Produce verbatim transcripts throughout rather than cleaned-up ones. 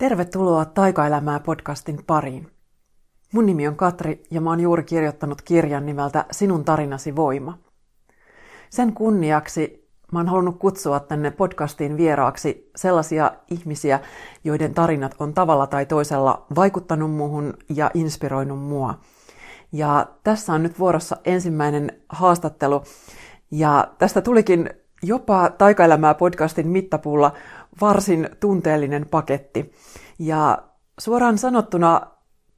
Tervetuloa Taikaelämää podcastin pariin. Mun nimi on Katri ja mä oon juuri kirjoittanut kirjan nimeltä Sinun tarinasi voima. Sen kunniaksi mä oon halunnut kutsua tänne podcastiin vieraaksi sellaisia ihmisiä, joiden tarinat on tavalla tai toisella vaikuttanut muuhun ja inspiroinut mua. Ja tässä on nyt vuorossa ensimmäinen haastattelu ja tästä tulikin jopa Taikaelämää podcastin mittapuulla varsin tunteellinen paketti. Ja suoraan sanottuna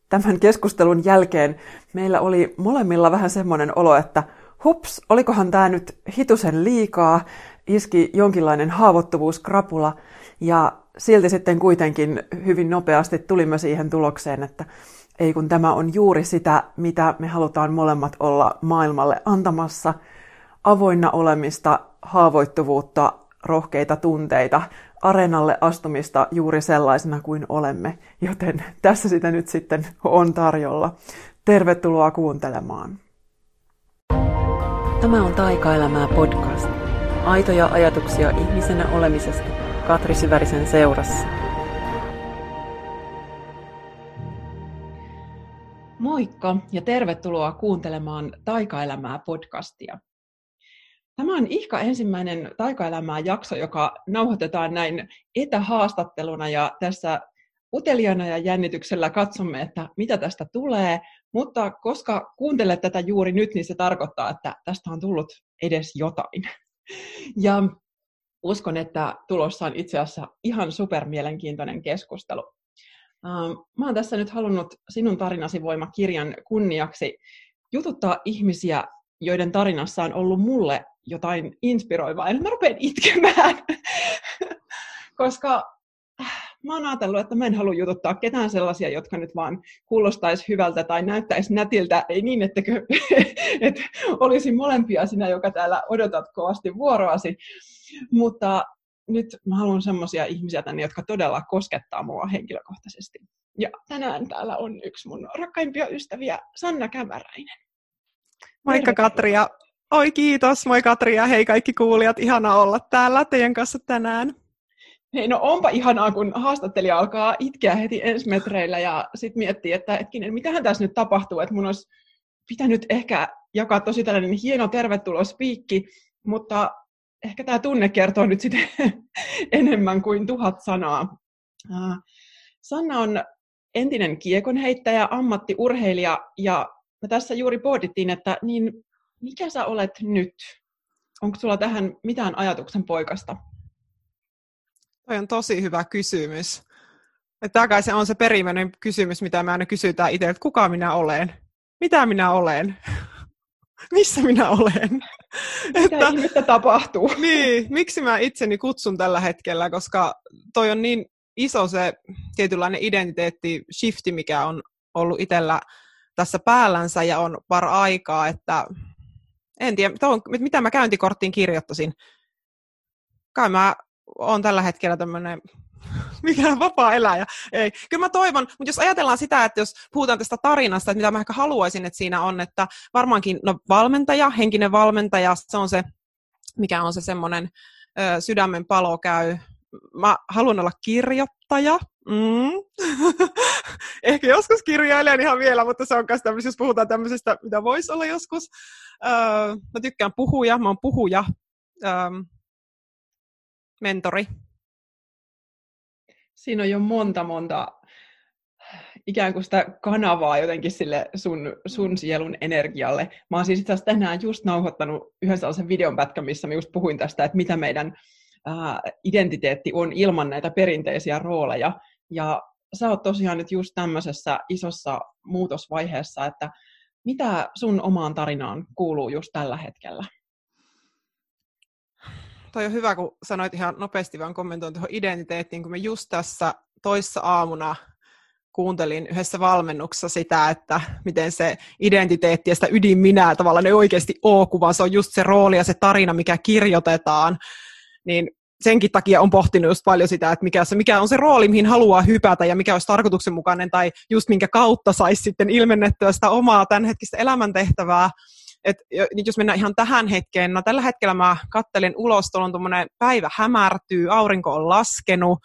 tämän keskustelun jälkeen meillä oli molemmilla vähän semmoinen olo, että hups, olikohan tämä nyt hitusen liikaa, iski jonkinlainen haavoittuvuuskrapula. Ja silti sitten kuitenkin hyvin nopeasti tulimme siihen tulokseen, että ei kun tämä on juuri sitä, mitä me halutaan molemmat olla maailmalle antamassa, avoinna olemista, haavoittuvuutta, rohkeita tunteita, areenalle astumista juuri sellaisena kuin olemme, joten tässä sitä nyt sitten on tarjolla. Tervetuloa kuuntelemaan. Tämä on Taikaelämää podcast. Aitoja ajatuksia ihmisenä olemisesta Katri Syvärisen seurassa. Moikka ja tervetuloa kuuntelemaan Taikaelämää podcastia. Tämä on ihka ensimmäinen Taikaelämää jakso, joka nauhoitetaan näin etähaastatteluna ja tässä uteliaana ja jännityksellä katsomme, että mitä tästä tulee, mutta koska kuuntelet tätä juuri nyt, niin se tarkoittaa, että tästä on tullut edes jotain. Ja uskon, että tulossa on itse asiassa ihan supermielenkiintoinen keskustelu. Mä oon tässä nyt halunnut Sinun tarinasi voima -kirjan kunniaksi jututtaa ihmisiä, joiden tarinassa on ollut mulle jotain inspiroivaa. Eli mä rupean itkemään, koska mä oon ajatellut, että mä en halua jututtaa ketään sellaisia, jotka nyt vaan kuulostaisi hyvältä tai näyttäisi nätiltä. Ei niin, ettäkö, että olisi molempia sinä, joka täällä odotat kovasti vuoroasi. Mutta nyt mä haluan semmoisia ihmisiä tänne, jotka todella koskettaa mua henkilökohtaisesti. Ja tänään täällä on yksi mun rakkaimpia ystäviä, Sanna Kämäräinen. Moikka Katri ja oi kiitos, moi Katri ja hei kaikki kuulijat, ihana olla täällä teidän kanssa tänään. Hei, no onpa ihanaa, kun haastattelija alkaa itkeä heti ensimetreillä ja sitten miettii, että hetkinen, mitähän tässä nyt tapahtuu, että mun olisi pitänyt ehkä jakaa tosi tällainen hieno tervetulospiikki, mutta ehkä tämä tunne kertoo nyt sitten enemmän kuin tuhat sanaa. Sanna on entinen kiekonheittäjä, ammattiurheilija ja me tässä juuri pohdittiin, että niin mikä sä olet nyt? Onko sulla tähän mitään ajatuksen poikasta? Toi on tosi hyvä kysymys. Tämä kai se on se perimmäinen kysymys, mitä me aina kysytään itse, että kuka minä olen? Mitä minä olen? Missä minä olen? Mitä että, ihmistä tapahtuu? Niin, miksi mä itseni kutsun tällä hetkellä, koska toi on niin iso se tietynlainen identiteetti-shifti, mikä on ollut itsellä tässä päällänsä ja on par aikaa, että en tiedä, tohon, mitä mä käyntikorttiin kirjoittaisin. Kai mä oon tällä hetkellä tämmöinen, mikä vapaa eläjä. Ei. Kyllä mä toivon, mutta jos ajatellaan sitä, että jos puhutaan tästä tarinasta, että mitä mä ehkä haluaisin, että siinä on, että varmaankin no, valmentaja, henkinen valmentaja, se on se, mikä on se semmoinen ö, sydämen palo käy. Mä haluan olla kirjoittaja. Mm. Ehkä joskus kirjailen ihan vielä, mutta se on myös tämmöistä, jos puhutaan tämmöisestä, mitä voisi olla joskus. Öö, mä tykkään puhuja, mä oon puhuja, öö, mentori. Siinä on jo monta, monta ikään kuin sitä kanavaa jotenkin sille sun, sun sielun energialle. Mä oon siis itse asiassa tänään just nauhoittanut yhden sellaisen videonpätkän, missä mä just puhuin tästä, että mitä meidän Uh, identiteetti on ilman näitä perinteisiä rooleja. Ja sä oot tosiaan nyt just tämmöisessä isossa muutosvaiheessa, että mitä sun omaan tarinaan kuuluu just tällä hetkellä? Toi on hyvä, kun sanoit ihan nopeasti, vaan kommentoin tuohon identiteettiin, kun mä just tässä toissa aamuna kuuntelin yhdessä valmennuksessa sitä, että miten se identiteetti ja sitä ydinminää tavallaan ei oikeasti ole, vaan se on just se rooli ja se tarina, mikä kirjoitetaan. Niin senkin takia on pohtinut just paljon sitä, että mikä, se, mikä on se rooli, mihin haluaa hypätä ja mikä olisi tarkoituksenmukainen tai just minkä kautta saisi sitten ilmennettyä sitä omaa tämänhetkistä elämäntehtävää. Et jos mennään ihan tähän hetkeen, no tällä hetkellä mä kattelin ulos, tuolla on tuommoinen päivä hämärtyy, aurinko on laskenut,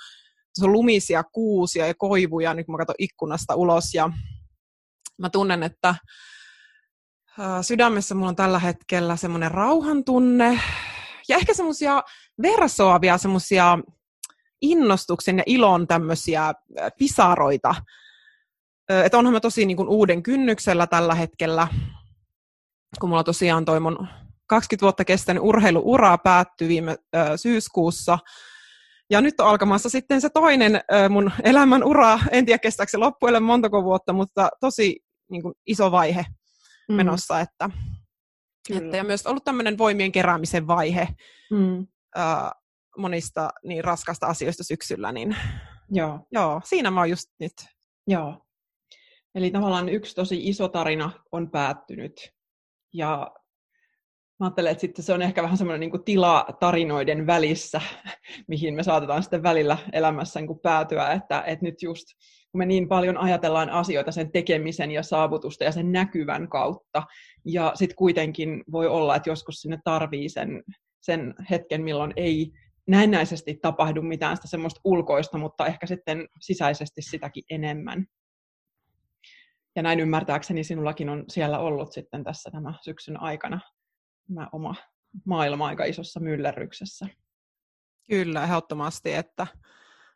se on lumisia kuusia ja koivuja, nyt kun mä katson ikkunasta ulos ja mä tunnen, että sydämessä mulla on tällä hetkellä semmoinen rauhantunne ja ehkä semmoisia versoavia, semmoisia innostuksen ja ilon tämmöisiä pisaroita. Että onhan mä tosi niin kuin uuden kynnyksellä tällä hetkellä, kun mulla tosiaan toi mun kaksikymmentä vuotta kestänyt urheiluura päättyi viime ö, syyskuussa. Ja nyt on alkamassa sitten se toinen ö, mun elämän ura. En tiedä kestääkö se loppuille montako vuotta, mutta tosi niin kuin iso vaihe mm. menossa. Että, että, ja myös ollut tämmöinen voimien keräämisen vaihe mm. ö, monista niin raskasta asioista syksyllä. Niin, joo. Joo, siinä mä oon just nyt. Joo. Eli tavallaan yksi tosi iso tarina on päättynyt. Ja mä ajattelen, että sitten se on ehkä vähän semmoinen niin kuin tila tarinoiden välissä, mihin me saatetaan sitten välillä elämässä niin kuin päätyä, että, että nyt just kun me niin paljon ajatellaan asioita sen tekemisen ja saavutusta ja sen näkyvän kautta, ja sitten kuitenkin voi olla, että joskus sinne tarvii sen, sen hetken, milloin ei näennäisesti tapahdu mitään sitä semmoista ulkoista, mutta ehkä sitten sisäisesti sitäkin enemmän. Ja näin ymmärtääkseni sinullakin on siellä ollut sitten tässä tämä syksyn aikana tämä oma maailma aika isossa myllerryksessä. Kyllä, ehdottomasti. Että,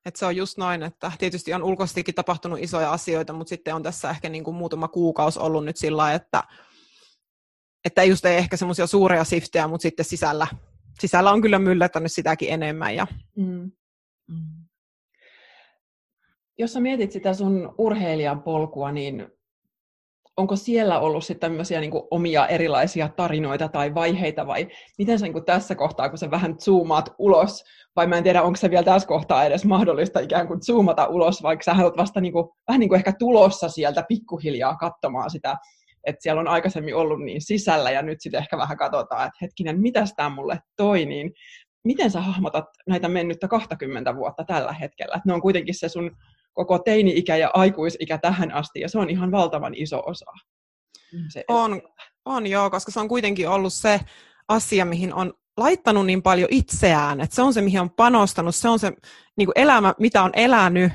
että se on just noin, että tietysti on ulkoistikin tapahtunut isoja asioita, mutta sitten on tässä ehkä niin kuin muutama kuukausi ollut nyt sillä lailla, että, että just ei ehkä semmoisia suuria siftejä, mutta sitten sisällä, sisällä on kyllä myllättänyt sitäkin enemmän. Ja... Mm. Mm. Jos sä mietit sitä sun urheilijan polkua, niin onko siellä ollut sitten tämmöisiä niin kuin omia erilaisia tarinoita tai vaiheita, vai miten sä niin kuin tässä kohtaa, kun sä vähän zoomaat ulos, vai mä en tiedä, onko se vielä tässä kohtaa edes mahdollista ikään kuin zoomata ulos, vaikka sähän oot vasta niin kuin, vähän niin kuin ehkä tulossa sieltä pikkuhiljaa katsomaan sitä, että siellä on aikaisemmin ollut niin sisällä, ja nyt sitten ehkä vähän katsotaan, että hetkinen, mitäs tää mulle toi, niin miten sä hahmotat näitä mennyttä kaksikymmentä vuotta tällä hetkellä? Et ne on kuitenkin se sun koko teini-ikä ja aikuisikä tähän asti, ja se on ihan valtavan iso osa. Se on, on joo, koska se on kuitenkin ollut se asia, mihin on laittanut niin paljon itseään, että se on se, mihin on panostanut, se on se niin kuin elämä, mitä on elänyt,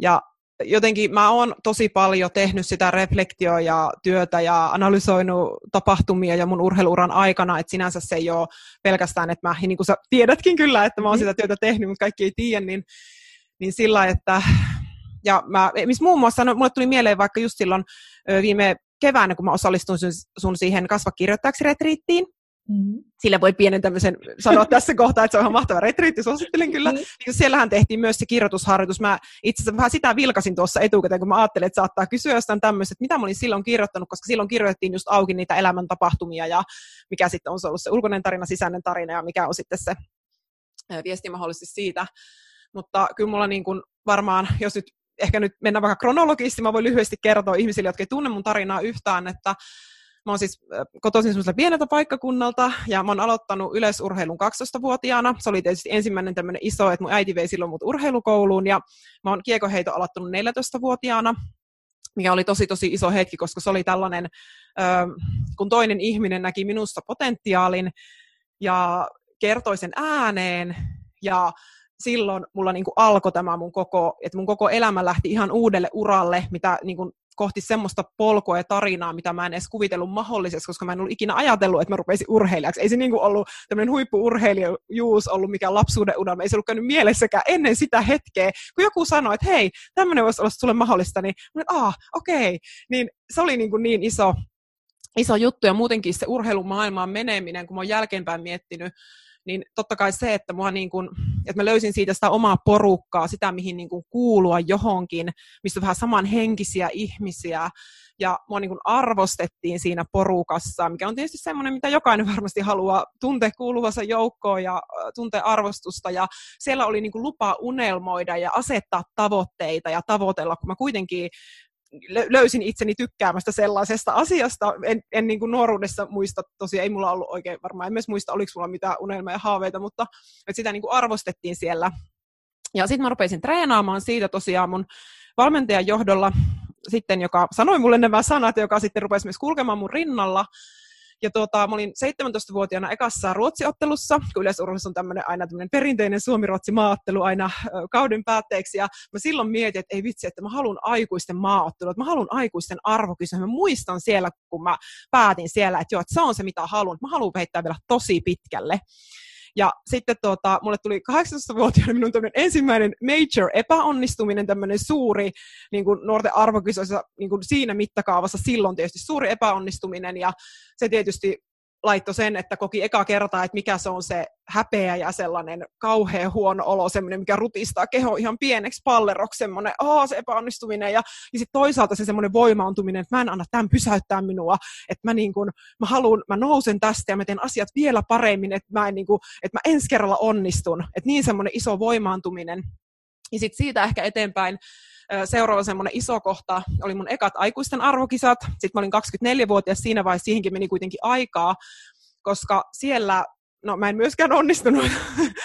ja jotenkin mä oon tosi paljon tehnyt sitä reflektioa ja työtä ja analysoinut tapahtumia ja mun urheiluuran aikana, että sinänsä se ei ole pelkästään, että mä, niin kuin sä tiedätkin kyllä, että mä oon sitä työtä tehnyt, mutta kaikki ei tiedä, niin, niin sillä että ja mä, missä muun muassa, no, mulle tuli mieleen vaikka just silloin viime keväänä, kun mä osallistuin sun, sun siihen Kasva kirjoittajaksi -retriittiin. Mm-hmm. Sillä voi pienen tämmöisen sanoa tässä kohtaa, että se on ihan mahtava retriitti, suosittelen kyllä. Mm-hmm. Siellähän tehtiin myös se kirjoitusharjoitus. Mä itse asiassa vähän sitä vilkasin tuossa etukäteen, kun mä ajattelin, että saattaa kysyä jostain tämmöistä, että mitä mä olin silloin kirjoittanut, koska silloin kirjoitettiin just auki niitä elämäntapahtumia ja mikä sitten on se ollut se ulkoinen tarina, sisäinen tarina ja mikä on sitten se viesti mahdollisesti siitä. Mutta kyllä mulla niin kuin varmaan, jos nyt ehkä nyt mennään vaikka kronologisesti, mä voin lyhyesti kertoa ihmisille, jotka ei tunne mun tarinaa yhtään, että mä oon siis kotoisin semmoiselta pieneltä paikkakunnalta, ja mä oon aloittanut yleisurheilun kaksitoistavuotiaana. Se oli tietysti ensimmäinen tämmöinen iso, että mun äiti vei silloin mut urheilukouluun, ja mä oon kiekoheiton aloittanut neljätoistavuotiaana, mikä oli tosi tosi iso hetki, koska se oli tällainen, kun toinen ihminen näki minusta potentiaalin, ja kertoi sen ääneen, ja silloin mulla niin kuin alkoi tämä mun koko, että mun koko elämä lähti ihan uudelle uralle, mitä niin kuin kohti semmoista polkua ja tarinaa, mitä mä en edes kuvitellut mahdolliseksi, koska mä en ollut ikinä ajatellut, että mä rupeisin urheilijaksi. Ei se niin kuin ollut tämmöinen huippu-urheilijuus ollut mikään lapsuuden unelma, ei se ollut käynyt mielessäkään ennen sitä hetkeä, kun joku sanoi, että hei, tämmöinen voisi olla sulle mahdollista, niin mä olin, aah, okei, okay. Niin se oli niin kuin niin iso, iso juttu, ja muutenkin se urheilumaailmaan meneminen, kun mä oon jälkeenpäin miettinyt, niin totta kai se, että, mua niin kun, että mä löysin siitä sitä omaa porukkaa, sitä mihin niin kun kuulua johonkin, missä on vähän samanhenkisiä ihmisiä, ja mua niin kun arvostettiin siinä porukassa, mikä on tietysti semmoinen, mitä jokainen varmasti haluaa tuntea kuuluvansa joukkoon ja tuntea arvostusta, ja siellä oli niin kun lupa unelmoida ja asettaa tavoitteita ja tavoitella, kun mä kuitenkin löysin itseni tykkäämästä sellaisesta asiasta. En, en niin kuin nuoruudessa muista, tosiaan ei mulla ollut oikein, varmaan en myös muista, oliko mulla mitään unelmia ja haaveita, mutta että sitä niin kuin arvostettiin siellä. Ja sitten mä rupesin treenaamaan siitä tosiaan mun valmentajan johdolla, sitten, joka sanoi mulle nämä sanat, joka sitten rupesi myös kulkemaan mun rinnalla. Ja tuota, mä olin seitsemäntoistavuotiaana ekassa ruotsiottelussa, kun yleisurheilussa on tämmönen, aina tämmöinen perinteinen suomi-ruotsi maaottelu aina kauden päätteeksi. Ja mä silloin mietin, että ei vitsi, että mä haluan aikuisten maaottelua, että mä haluan aikuisten arvokysyä. Mä muistan siellä, kun mä päätin siellä, että joo, että se on se, mitä haluan. Mä haluan heittää vielä tosi pitkälle. Ja sitten tuota, mulle tuli kahdeksantoistavuotiaana minun tämmöinen ensimmäinen major epäonnistuminen, tämmöinen suuri niin kuin nuorten arvokisoissa niin kuin siinä mittakaavassa silloin tietysti suuri epäonnistuminen. Ja se tietysti laittoi sen, että koki eka kertaa, että mikä se on se häpeä ja sellainen kauhean huono olo, semmoinen, mikä rutistaa keho ihan pieneksi palleroksi, semmoinen, aah, se epäonnistuminen, ja, ja sitten toisaalta se semmoinen voimaantuminen, että mä en anna tämän pysäyttää minua, että mä, niin kun, mä haluun, mä nousen tästä ja mä teen asiat vielä paremmin, että mä, en niin kun, että mä ensi kerralla onnistun, että niin semmoinen iso voimaantuminen. Ja sitten siitä ehkä eteenpäin seuraava semmoinen iso kohta oli mun ekat aikuisten arvokisat. Sitten mä olin kaksikymmentäneljävuotias siinä vaiheessa, siihenkin meni kuitenkin aikaa, koska siellä, no mä en myöskään onnistunut,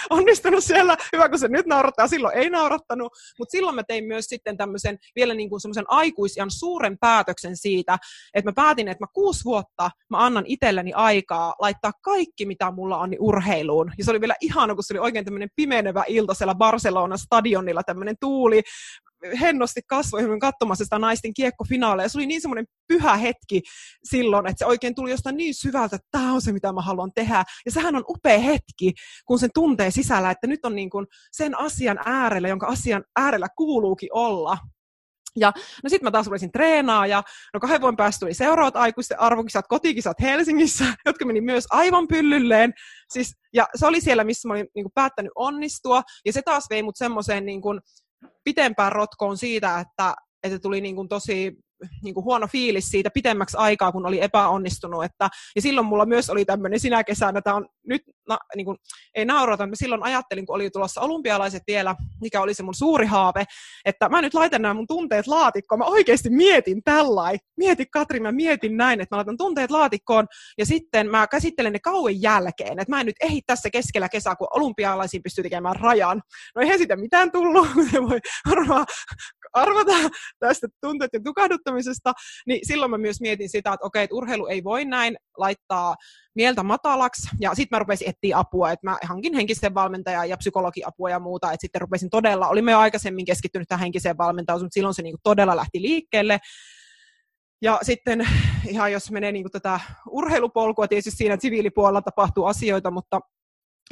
onnistunut siellä, hyvä kun se nyt naurattaa, silloin ei naurattanut, mutta silloin mä tein myös sitten tämmöisen vielä niin kuin semmoisen aikuisian suuren päätöksen siitä, että mä päätin, että mä kuusi vuotta mä annan itselleni aikaa laittaa kaikki, mitä mulla on, niin urheiluun. Ja se oli vielä ihana, kun se oli oikein tämmöinen pimenevä ilta siellä Barcelonan stadionilla, tämmöinen tuuli, hennosti kasvoihin katsomassa sitä naisten kiekkofinaaleja. Se oli niin semmoinen pyhä hetki silloin, että se oikein tuli jostain niin syvältä, että tämä on se, mitä mä haluan tehdä. Ja sehän on upea hetki, kun sen tuntee sisällä, että nyt on niin kuin sen asian äärellä, jonka asian äärellä kuuluukin olla. Ja no sit mä taas olisin treenaa ja no kahden vuoden päästä tuli seuraavat aikuisten arvokisat, kotikisat Helsingissä, jotka meni myös aivan pyllylleen. Siis, ja se oli siellä, missä mä olin niin kuin päättänyt onnistua. Ja se taas vei mut semmoiseen niin kuin pitempään rotkoon siitä, että, että tuli niin kuin tosi niin kuin huono fiilis siitä pitemmäksi aikaa, kun oli epäonnistunut. Että, ja silloin mulla myös oli tämmöinen sinä kesänä, tämä on nyt, na, niin kuin, ei naurata, mutta silloin ajattelin, kun oli tulossa olympialaiset vielä, mikä oli se mun suuri haave, että mä nyt laitan nämä mun tunteet laatikkoon, mä oikeasti mietin tällain, mietin Katri, mä mietin näin, että mä laitan tunteet laatikkoon, ja sitten mä käsittelen ne kauan jälkeen, että mä en nyt ehdi tässä keskellä kesää, kun olympialaisiin pystyy tekemään rajan. No eihän siitä mitään tullut, se voi varmaan arvata tästä tunteiden tukahduttamisesta, niin silloin mä myös mietin sitä, että okei, että urheilu ei voi näin laittaa mieltä matalaksi, ja sitten mä rupesin etsiä apua, että mä hankin henkisen valmentajaa ja psykologiapua ja muuta, että sitten rupesin todella, olimme jo aikaisemmin keskittynyt tähän henkiseen valmentajuun, mutta silloin se niinku todella lähti liikkeelle. Ja sitten ihan jos menee niinku tätä urheilupolkua, tietysti siinä siviilipuolella tapahtuu asioita, mutta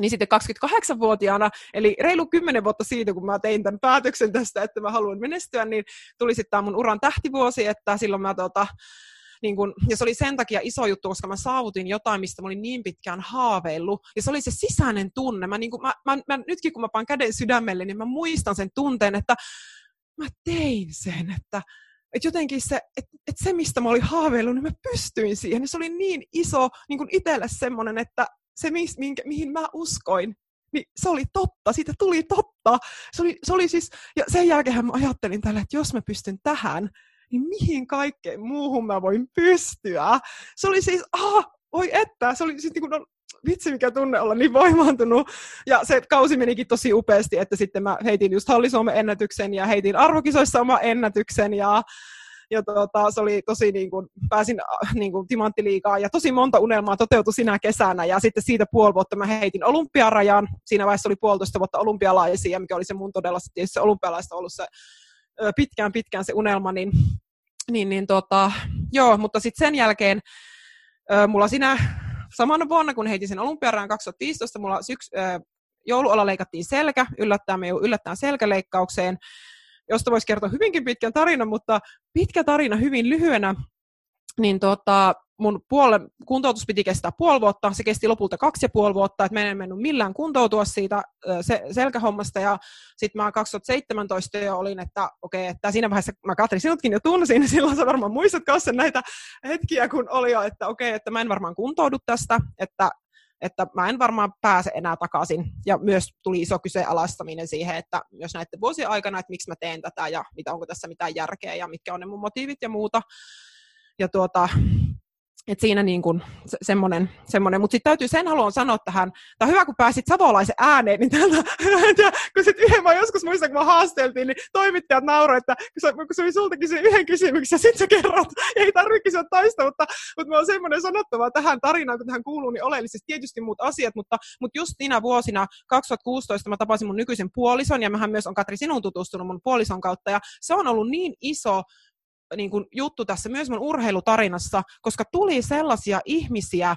niin sitten kaksikymmentäkahdeksanvuotiaana, eli reilu kymmenen vuotta siitä, kun mä tein tämän päätöksen tästä, että mä haluan menestyä, niin tuli sitten tämä mun uran tähtivuosi, että silloin mä tota, niin kun, ja se oli sen takia iso juttu, koska mä saavutin jotain, mistä mä olin niin pitkään haaveillut, ja se oli se sisäinen tunne. Mä, niin kun, mä, mä, mä, nytkin kun mä paan käden sydämelle, niin mä muistan sen tunteen, että mä tein sen, että Että jotenkin se, et, et se, mistä mä olin haaveillut, niin mä pystyin siihen. Ja se oli niin iso niin kun itselle semmoinen, että se, minkä, mihin mä uskoin, niin se oli totta. Siitä tuli totta. Se oli, se oli siis, ja sen jälkeen mä ajattelin tällä, että jos mä pystyn tähän, niin mihin kaikkeen muuhun mä voin pystyä. Se oli siis, ah, oi että, se oli siis niin kuin, no, vitsi mikä tunne olla niin voimaantunut. Ja se kausi menikin tosi upeasti, että sitten mä heitin just Halli-Suomen ennätyksen ja heitin arvokisoissa oma ennätyksen ja Ja tuota, se oli tosi, niin kuin, pääsin niin kuin, timanttiliigaan ja tosi monta unelmaa toteutui sinä kesänä. Ja sitten siitä puoli vuotta mä heitin olympiarajan. Siinä vaiheessa oli puolitoista vuotta olympialaisia, mikä oli se mun todella, tietysti se olympialaista ollut se pitkään pitkään se unelma. Niin, niin, niin, tota, joo, mutta sitten sen jälkeen mulla siinä samana vuonna, kun heitin sen olympiarajan kaksituhattaviisitoista, mulla syks, äh, joulualla leikattiin selkä. Yllättäen me yllättäen selkäleikkaukseen, josta voisi kertoa hyvinkin pitkän tarinan, mutta pitkä tarina hyvin lyhyenä, niin tota, mun puole, kuntoutus piti kestää puoli vuotta, se kesti lopulta kaksi ja puoli vuotta, että mä en mennyt millään kuntoutua siitä se, selkähommasta, ja sitten mä kaksituhattaseitsemäntoista jo olin, että okei, okay, että siinä vaiheessa mä Katri sinutkin jo tunsin, silloin sä varmaan muistatkaan sen näitä hetkiä, kun oli jo, että okei, okay, että mä en varmaan kuntoudu tästä, että että mä en varmaan pääse enää takaisin. Ja myös tuli iso kyseenalaistaminen siihen, että myös näiden vuosien aikana, että miksi mä teen tätä ja mitä onko tässä mitään järkeä ja mitkä on ne mun motiivit ja muuta. Ja tuota, Et siinä niin kuin se, semmoinen, semmoinen. Mutta sitten täytyy, sen haluan sanoa tähän, tämä on hyvä, kun pääsit savolaisen ääneen, niin täällä, kun sitten yhden, mä joskus muistan, kun mä haasteltiin, niin toimittajat nauroivat, että kun se oli sulta kysyä yhden kysymyksen, ja sitten sä kerrot, ei tarvitse kysyä toista, mutta, mutta mä oon semmoinen sanottava tähän tarinaan, kun tähän kuuluu, niin oleellisesti tietysti muut asiat, mutta, mutta just niinä vuosina kaksituhattakuusitoista mä tapasin mun nykyisen puolison, ja mähän myös on Katri sinun tutustunut mun puolison kautta, ja se on ollut niin iso, niin kuin juttu tässä myös mun urheilutarinassa, koska tuli sellaisia ihmisiä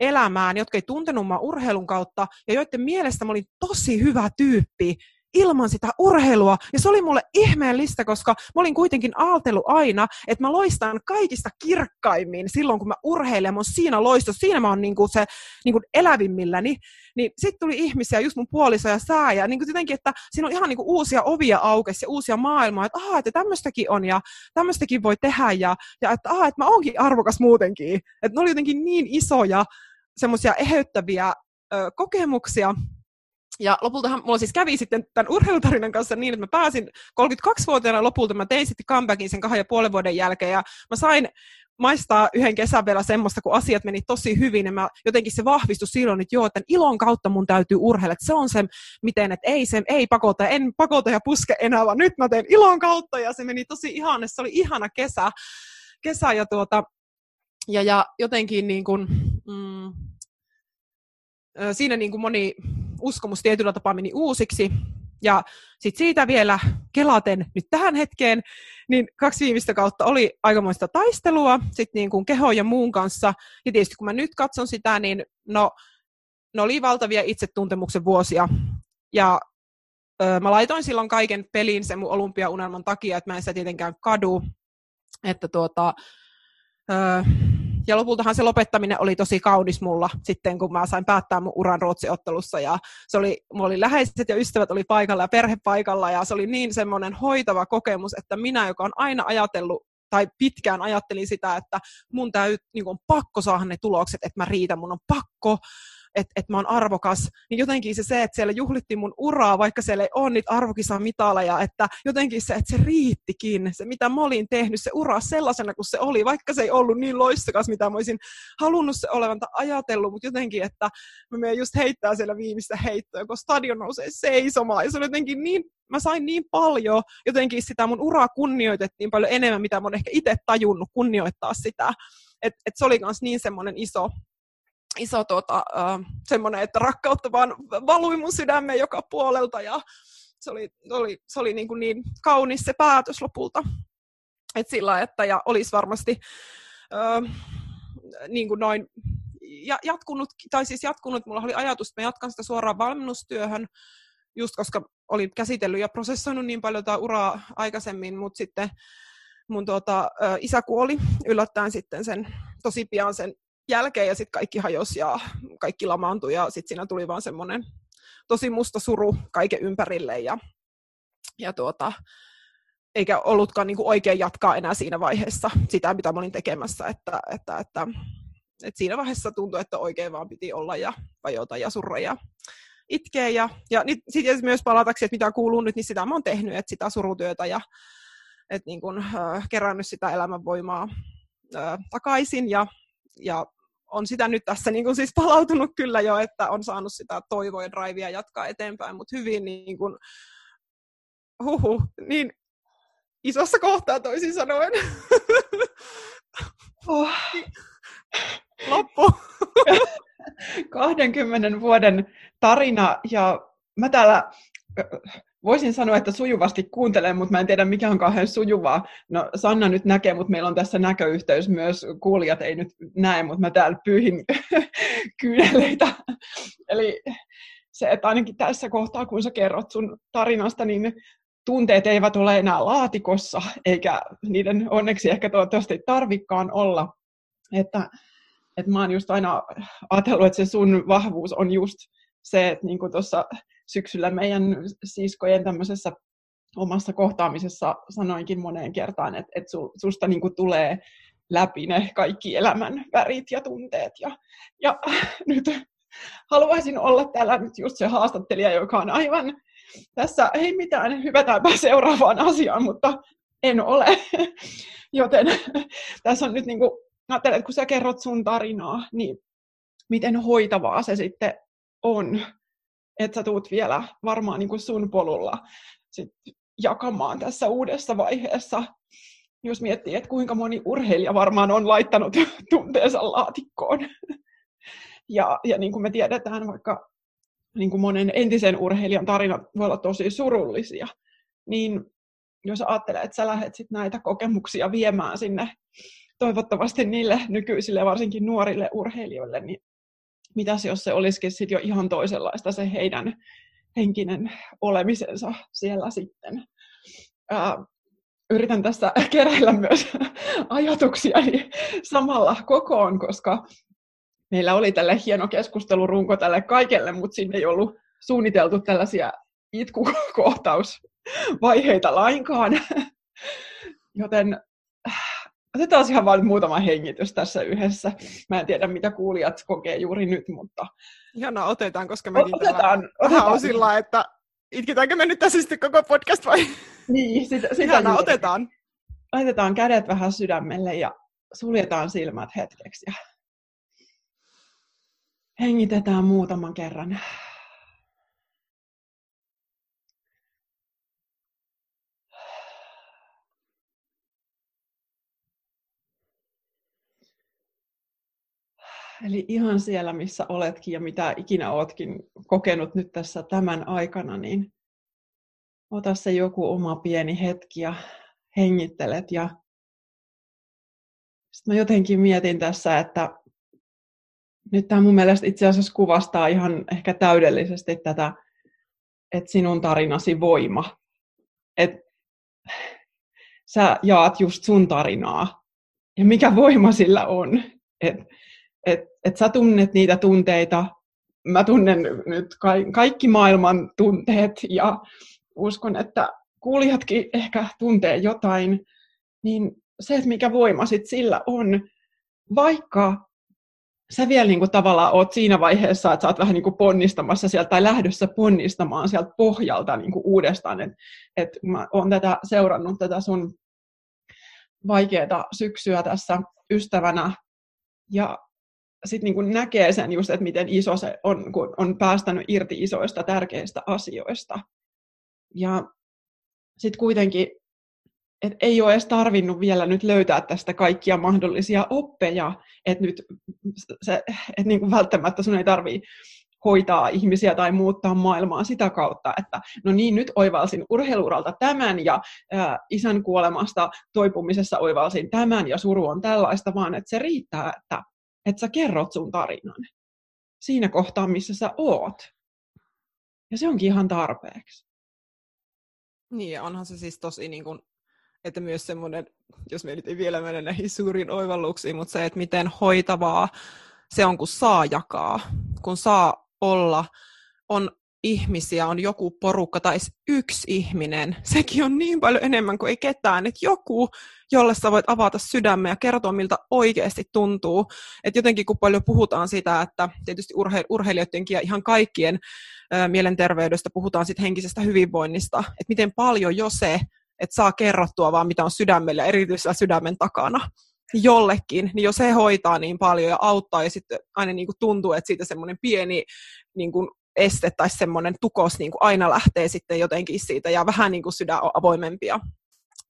elämään, jotka ei tuntenut mua urheilun kautta ja joiden mielestä mä olin tosi hyvä tyyppi ilman sitä urheilua. Ja se oli mulle ihmeellistä, koska mä olin kuitenkin ajatellut aina, että mä loistan kaikista kirkkaimmin silloin, kun mä urheilen. Mä oon siinä loistossa, siinä mä oon niin kuin se niin kuin elävimmilläni. Niin sitten tuli ihmisiä, just mun puoliso ja sää. Ja niin kuin jotenkin, että siinä on ihan niin kuin uusia ovia aukesi ja uusia maailmaa. Että aha, että tämmöistäkin on ja tämmöistäkin voi tehdä. Ja, ja että aha, että mä oonkin arvokas muutenkin. Että ne oli jotenkin niin isoja, semmoisia eheyttäviä ö, kokemuksia. Ja lopultahan mulla siis kävi sitten tämän urheilutarinan kanssa niin, että mä pääsin kolmekymmentäkaksivuotiaana lopulta, mä tein sitten comebackin sen kahden ja puolen vuoden jälkeen ja mä sain maistaa yhden kesän vielä semmoista, kun asiat meni tosi hyvin ja mä jotenkin se vahvistui silloin, että joo, että ilon kautta mun täytyy urheilla, että se on se, miten, että ei se, ei pakota, en pakota ja puske enää, vaan nyt mä teen ilon kautta ja se meni tosi ihana, se oli ihana kesä, kesä ja tuota, ja, ja jotenkin niin kuin, mm, siinä niin kuin moni uskomus tietyllä tapaa meni uusiksi. Ja sitten siitä vielä kelaten nyt tähän hetkeen, niin kaksi viimeistä kautta oli aikamoista taistelua, sitten niin kuin keho ja muun kanssa. Ja tietysti kun mä nyt katson sitä, niin no, ne oli valtavia itsetuntemuksen vuosia. Ja ö, mä laitoin silloin kaiken pelin sen mun olympiaunelman takia, että mä en sitä tietenkään kadu. Että tuota... Ö, Ja lopultahan se lopettaminen oli tosi kaunis mulla sitten, kun mä sain päättää mun uran Ruotsi-ottelussa. Ja se oli, mulla oli läheiset ja ystävät oli paikalla ja perhe paikalla. Ja se oli niin semmoinen hoitava kokemus, että minä, joka on aina ajatellut tai pitkään ajattelin sitä, että mun täytyy, niin on pakko saada ne tulokset, että mä riitän, mun on pakko, että et mä oon arvokas. Niin jotenkin se se, että siellä juhlittiin mun uraa, vaikka siellä ei ole niitä arvokisamitaleja, että jotenkin se, että se riittikin, se mitä mä olin tehnyt, se ura sellaisena kuin se oli, vaikka se ei ollut niin loistokas, mitä mä olisin halunnut se olevan tai ajatellut, mutta jotenkin, että mä menen just heittää siellä viimeistä heittoa, kun stadion nousee seisomaan, ja se oli jotenkin niin, mä sain niin paljon, jotenkin sitä mun uraa kunnioitettiin paljon enemmän, mitä mä oon ehkä itse tajunnut kunnioittaa sitä, että et se oli myös niin semmoinen iso, iso tuota, äh, semmoinen, että rakkautta vaan valui mun sydämeen joka puolelta ja se oli, oli, se oli niin, kuin niin kaunis se päätös lopulta. Et sillä, että ja olisi varmasti äh, niin kuin noin ja, jatkunut, tai siis jatkunut, mulla oli ajatus, että mä jatkan sitä suoraan valmennustyöhön, just koska olin käsitellyt ja prosessoinut niin paljon tää uraa aikaisemmin, mutta sitten mun tuota, äh, isä kuoli yllättäen sitten sen, tosi pian sen jälkeen ja sitten kaikki hajosi ja kaikki lamaantui ja sitten siinä tuli vaan semmoinen tosi musta suru kaiken ympärille ja, ja tuota, eikä ollutkaan niinku oikein jatkaa enää siinä vaiheessa sitä, mitä mä olin tekemässä, että, että, että, että siinä vaiheessa tuntui, että oikein vaan piti olla ja vajota ja surra ja itkeä ja, ja sitten myös palatakseni, että mitä kuuluu nyt, niin sitä mä oon tehnyt, että sitä surutyötä ja että niin kun, äh, kerännyt sitä elämänvoimaa äh, takaisin ja, ja on sitä nyt tässä niin kuin siis palautunut kyllä jo, että on saanut sitä toivoa ja draivia jatkaa eteenpäin, mutta hyvin niin kuin, huhu, niin isossa kohtaa toisin sanoen. Oh. Loppu. kahdenkymmenen vuoden tarina ja mä täällä voisin sanoa, että sujuvasti kuuntelen, mutta mä en tiedä mikä on kauhean sujuvaa. No Sanna nyt näkee, mutta meillä on tässä näköyhteys myös. Kuulijat ei nyt näe, mutta mä täällä pyyhin kyyneleitä. Eli se, että ainakin tässä kohtaa, kun sä kerrot sun tarinasta, niin tunteet eivät ole enää laatikossa, eikä niiden onneksi ehkä toivottavasti tarvikkaan olla. Että, että mä oon just aina ajatellut, että se sun vahvuus on just se, että niin kuin tuossa syksyllä meidän siskojen tämmöisessä omassa kohtaamisessa sanoinkin moneen kertaan, että, että susta niin kuin tulee läpi ne kaikki elämän värit ja tunteet. Ja, ja nyt haluaisin olla täällä nyt just se haastattelija, joka on aivan tässä, ei mitään, hypätäänpä seuraavaan asiaan, mutta en ole. Joten tässä on nyt niin kuin ajattelen, että kun sä kerrot sun tarinaa, niin miten hoitavaa se sitten on, että sä tuut vielä varmaan niin kuin sun polulla sit jakamaan tässä uudessa vaiheessa. Jos miettii, että kuinka moni urheilija varmaan on laittanut tunteensa laatikkoon. Ja, ja niin kuin me tiedetään, vaikka niin kuin monen entisen urheilijan tarinat voi olla tosi surullisia, niin jos ajattelet, että sä lähdet sit näitä kokemuksia viemään sinne toivottavasti niille nykyisille, varsinkin nuorille urheilijoille, niin mitäs jos se olisikin sit jo ihan toisenlaista se heidän henkinen olemisensa siellä sitten. Ää, yritän tässä keräillä myös ajatuksiani samalla kokoon, koska meillä oli tälle hieno keskustelurunko tälle kaikelle, mutta sinne ei ollut suunniteltu tällaisia itkukohtausvaiheita lainkaan. Joten otetaan ihan vain muutama hengitys tässä yhdessä. Mä en tiedä, mitä kuulijat kokee juuri nyt, mutta... Ihanaa, otetaan, koska mekin otetaan, otetaan. On sillä, että itketäänkö me nyt tässä sitten koko podcast vai... Niin, sitä, sitä Ihanaa, juuri. Otetaan. Laitetaan kädet vähän sydämelle ja suljetaan silmät hetkeksi ja... Hengitetään muutaman kerran. Eli ihan siellä, missä oletkin ja mitä ikinä oletkin kokenut nyt tässä tämän aikana, niin ota se joku oma pieni hetki ja hengittelet. Ja... Sitten mä jotenkin mietin tässä, että nyt tämä mun mielestä itse asiassa kuvastaa ihan ehkä täydellisesti tätä, että sinun tarinasi voima. Että sä jaat just sun tarinaa. Ja mikä voima sillä on. Että et, et sä tunnet niitä tunteita. Mä tunnen nyt ka- kaikki maailman tunteet ja uskon, että kuulijatkin ehkä tuntee jotain. Niin se, että mikä voima sit sillä on, vaikka... Sä vielä niin kuin tavallaan oot siinä vaiheessa, että sä oot vähän niin kuin ponnistamassa sieltä tai lähdössä ponnistamaan sieltä pohjalta niin kuin uudestaan. Et, et mä oon tätä, seurannut tätä sun vaikeaa syksyä tässä ystävänä. Ja sit niin kuin näkee sen just, että miten iso se on, kun on päästänyt irti isoista tärkeistä asioista. Ja sit kuitenkin, et ei ole edes tarvinnut vielä nyt löytää tästä kaikkia mahdollisia oppeja, että nyt se, et niinku välttämättä sun ei tarvitse hoitaa ihmisiä tai muuttaa maailmaa sitä kautta, että no niin, nyt oivalsin urheiluuralta tämän ja ää, isän kuolemasta toipumisessa oivalsin tämän ja suru on tällaista, vaan että se riittää, että et sä kerrot sun tarinan siinä kohtaa, missä sä oot. Ja se onkin ihan tarpeeksi. Niin, onhan se siis tosi niin kuin... Että myös semmoinen, jos me nyt ei vielä mene näihin suuriin oivalluksiin, mutta se, että miten hoitavaa se on, kun saa jakaa, kun saa olla, on ihmisiä, on joku porukka tai yksi ihminen. Sekin on niin paljon enemmän kuin ei ketään, että joku, jolle sä voit avata sydämen ja kertoa, miltä oikeasti tuntuu. Että jotenkin, kun paljon puhutaan sitä, että tietysti urhe- urheilijoidenkin ja ihan kaikkien ä, mielenterveydestä puhutaan sit henkisestä hyvinvoinnista, että miten paljon jo se, että saa kerrottua vaan mitä on sydämellä, erityisesti sydämen takana jollekin, niin jos se hoitaa niin paljon ja auttaa, ja sitten aina niin kuin tuntuu, että siitä semmoinen pieni niin kuin este tai semmoinen tukos niin kuin aina lähtee sitten jotenkin siitä, ja vähän niin kuin sydän on avoimempia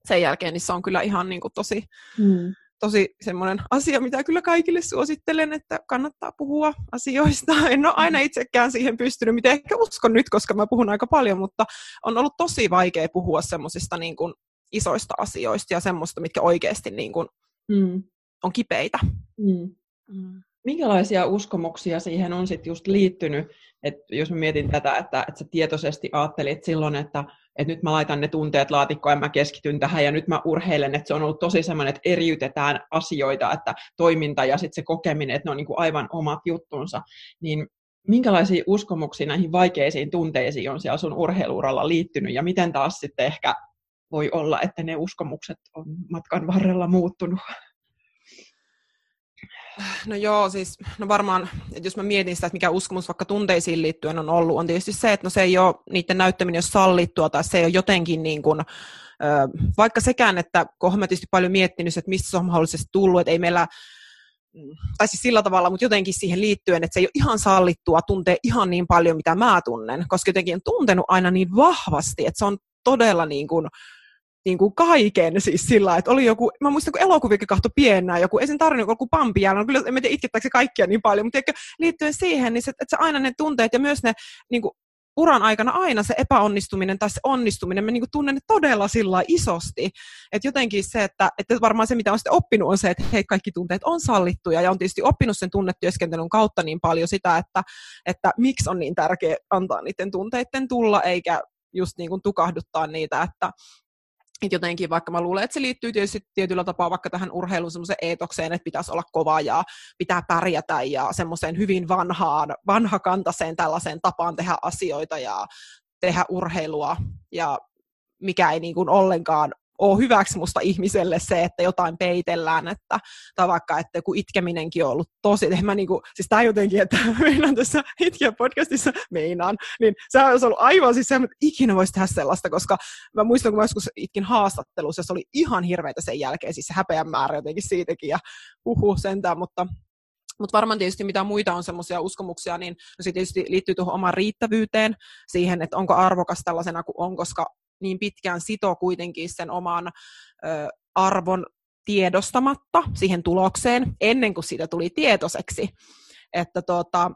sen jälkeen, niin se on kyllä ihan niin kuin tosi, mm. tosi semmoinen asia, mitä kyllä kaikille suosittelen, että kannattaa puhua asioista. En ole aina itsekään siihen pystynyt, mitä ehkä uskon nyt, koska mä puhun aika paljon, mutta on ollut tosi vaikea puhua semmoisista niin kuin isoista asioista ja semmoista, mitkä oikeasti niin kuin mm. on kipeitä. Mm. Mm. Minkälaisia uskomuksia siihen on sitten just liittynyt? Et jos mä mietin tätä, että, että sä tietoisesti ajattelit silloin, että että nyt mä laitan ne tunteet laatikkoon ja mä keskityn tähän ja nyt mä urheilen, että se on ollut tosi semmoinen, että eriytetään asioita, että toiminta ja sitten se kokeminen, että ne on niin kuin aivan omat juttunsa. Niin minkälaisia uskomuksia näihin vaikeisiin tunteisiin on siellä sun urheiluuralla liittynyt ja miten taas sitten ehkä voi olla, että ne uskomukset on matkan varrella muuttunut? No joo, siis no varmaan, että jos mä mietin sitä, että mikä uskomus vaikka tunteisiin liittyen on ollut, on tietysti se, että no se ei ole, niiden näyttäminen ei ole sallittua, tai se ei ole jotenkin niin kuin, vaikka sekään, että kun olen tietysti paljon miettinyt, että mistä se on mahdollisesti tullut, että ei meillä tai siis sillä tavalla, mutta jotenkin siihen liittyen, että se ei ole ihan sallittua tuntea ihan niin paljon, mitä mä tunnen, koska jotenkin on tuntenut aina niin vahvasti, että se on todella niin kuin, niin kuin kaiken siis sillä, että oli joku, mä muistan, kun elokuviakin kahtoi pienää joku, ei sen tarvinnut joku pampi jäällä, no kyllä en tiedä itkettääkö se kaikkia niin paljon, mutta liittyen siihen, niin se, että se aina ne tunteet ja myös ne niin kuin uran aikana aina se epäonnistuminen tai se onnistuminen, mä niin kuin tunnen ne todella sillä isosti, että jotenkin se, että, että varmaan se, mitä on sitten oppinut, on se, että hei, kaikki tunteet on sallittuja ja on tietysti oppinut sen tunnetyöskentelyn kautta niin paljon sitä, että, että miksi on niin tärkeää antaa niiden tunteiden tulla, eikä just niin kuin tukahduttaa niitä, että et jotenkin vaikka mä luulen, että se liittyy tietysti tietyllä tapaa vaikka tähän urheilun semmoiseen eetokseen, että pitäisi olla kova ja pitää pärjätä ja semmoiseen hyvin vanhaan, vanhakantaiseen tällaiseen tapaan tehdä asioita ja tehdä urheilua ja mikä ei niin kuin ollenkaan ole hyväksi musta ihmiselle se, että jotain peitellään, että, tai vaikka, että kun itkeminenkin on ollut tosi, että mä niinku, siis tää jotenkin, että meinaan tässä itkeä podcastissa, meinaan, niin se on ollut aivan, siis sehän, että ikinä voisi tehdä sellaista, koska mä muistan, kun mä joskus itkin haastattelussa, se oli ihan hirveätä sen jälkeen, siis se häpeän määrä jotenkin siitäkin, ja uhu, sentään, mutta Mutta varmaan tietysti mitä muita on semmoisia uskomuksia, niin no se tietysti liittyy tuohon omaan riittävyyteen, siihen, että onko arvokas tällaisena kuin on, koska niin pitkään sitoo kuitenkin sen oman ö, arvon tiedostamatta siihen tulokseen, ennen kuin siitä tuli tietoiseksi. Että tota,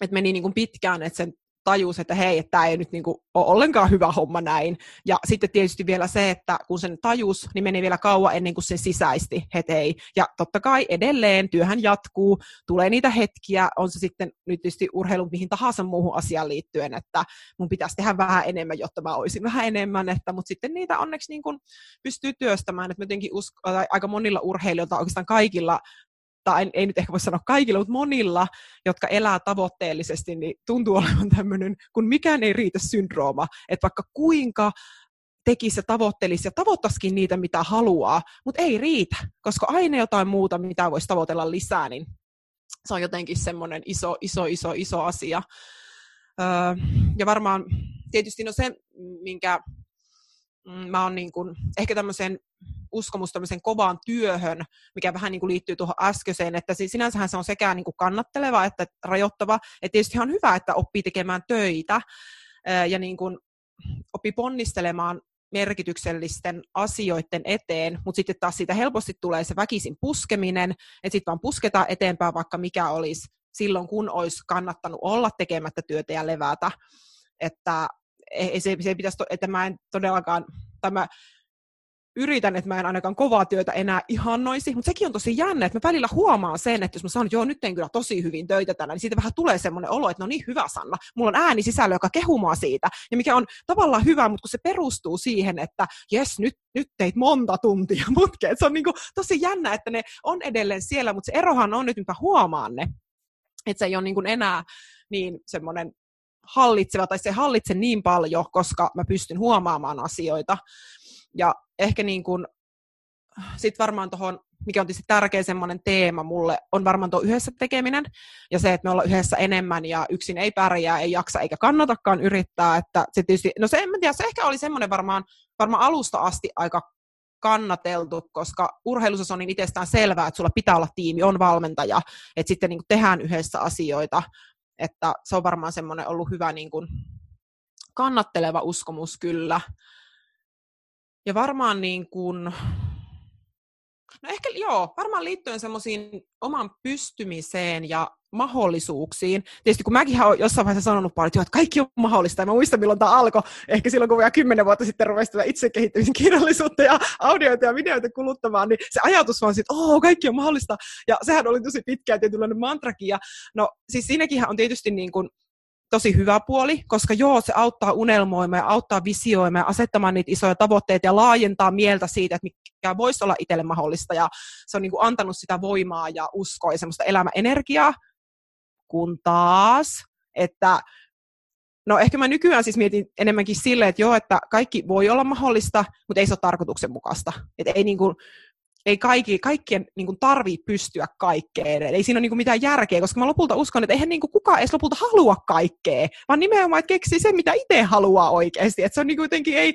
et meni niin kuin pitkään, että sen tajus, että hei, tämä ei nyt niin kuin ole ollenkaan hyvä homma näin. Ja sitten tietysti vielä se, että kun sen tajus, niin meni vielä kauan ennen kuin sen sisäisti, että hei. Ja totta kai edelleen työhän jatkuu, tulee niitä hetkiä, on se sitten nyt tietysti urheilun mihin tahansa muuhun asiaan liittyen, että mun pitäisi tehdä vähän enemmän, jotta mä olisin vähän enemmän, että, mutta sitten niitä onneksi niin kuin pystyy työstämään, että jotenkin usko, tai aika monilla urheilijoilla, oikeastaan kaikilla, tai en, ei nyt ehkä voi sanoa kaikilla, mutta monilla, jotka elää tavoitteellisesti, niin tuntuu olevan tämmöinen, kun mikään ei riitä syndrooma, että vaikka kuinka tekisi ja tavoittelisi ja tavoittaisikin niitä, mitä haluaa, mutta ei riitä, koska aina jotain muuta, mitä voisi tavoitella lisää, niin se on jotenkin semmoinen iso, iso, iso, iso asia. Öö, ja varmaan tietysti no se, minkä mä oon niin kuin, ehkä tämmöisen uskomus tämmöiseen kovaan työhön, mikä vähän niin kuin liittyy tuohon äskeiseen, että sinänsähän se on sekä niin kuin kannatteleva että rajoittava, että tietysti on hyvä, että oppii tekemään töitä ja niin kuin oppii ponnistelemaan merkityksellisten asioiden eteen, mutta sitten taas siitä helposti tulee se väkisin puskeminen, että sitten vaan pusketaan eteenpäin, vaikka mikä olisi silloin, kun olisi kannattanut olla tekemättä työtä ja levätä, että ei se, se pitäisi, että mä en todellakaan, tai mä yritän, että mä en ainakaan kovaa työtä enää ihannoisi, mutta sekin on tosi jännä, että mä välillä huomaan sen, että jos mä sanon, että joo, nyt teen kyllä tosi hyvin töitä tänään, niin siitä vähän tulee semmoinen olo, että no niin, hyvä Sanna, mulla on ääni sisällä, joka kehumaa siitä, ja mikä on tavallaan hyvä, mutta kun se perustuu siihen, että jes, nyt, nyt teit monta tuntia putkeen, se on niin kuin tosi jännä, että ne on edelleen siellä, mutta se erohan on nyt, mitä huomaan ne, että se ei ole niin kuin enää niin semmoinen hallitseva, tai se ei hallitse niin paljon, koska mä pystyn huomaamaan asioita. Ja ehkä niin kuin, sit varmaan tuohon, mikä on tietysti tärkeä semmoinen teema mulle, on varmaan tuo yhdessä tekeminen ja se, että me ollaan yhdessä enemmän ja yksin ei pärjää, ei jaksa eikä kannatakaan yrittää, että se tietysti, no se en mä tiedä, se ehkä oli semmoinen varmaan, varmaan alusta asti aika kannateltu, koska urheilussa se on niin itsestään selvää, että sulla pitää olla tiimi, on valmentaja, että sitten niin kuin tehdään yhdessä asioita, että se on varmaan semmoinen ollut hyvä niin kuin kannatteleva uskomus kyllä. Ja varmaan niin kuin, no ehkä joo, varmaan liittyen semmoisiin oman pystymiseen ja mahdollisuuksiin. Tietysti kun mäkin olen jossain vaiheessa sanonut paljon, että kaikki on mahdollista, ja mä muistan milloin tämä alkoi, ehkä silloin kun vielä kymmenen vuotta sitten ruvasi tätä itse kehittämisen kirjallisuutta ja audioita ja videoita kuluttamaan, niin se ajatus vaan siitä, että oo, kaikki on mahdollista, ja sehän oli tosi pitkään tietynlainen mantrakin, ja no siis siinäkinhän on tietysti niin kuin tosi hyvä puoli, koska joo, se auttaa unelmoimaan ja auttaa visioimaan ja asettamaan niitä isoja tavoitteita ja laajentaa mieltä siitä, että mikä voisi olla itselle mahdollista. Ja se on niin kuin antanut sitä voimaa ja uskoa ja semmoista elämäenergiaa, kun taas, että no ehkä mä nykyään siis mietin enemmänkin silleen, että joo, että kaikki voi olla mahdollista, mutta ei se ole tarkoituksenmukaista. Että ei niin kuin Ei kaikki, kaikkien niin kuin tarvitse pystyä kaikkeen, ei siinä ole niin kuin mitään järkeä, koska mä lopulta uskon, että eihän niin kuin kukaan edes lopulta halua kaikkea, vaan nimenomaan, että keksii sen, mitä itse haluaa oikeasti. Että se on niin kuin jotenkin, ei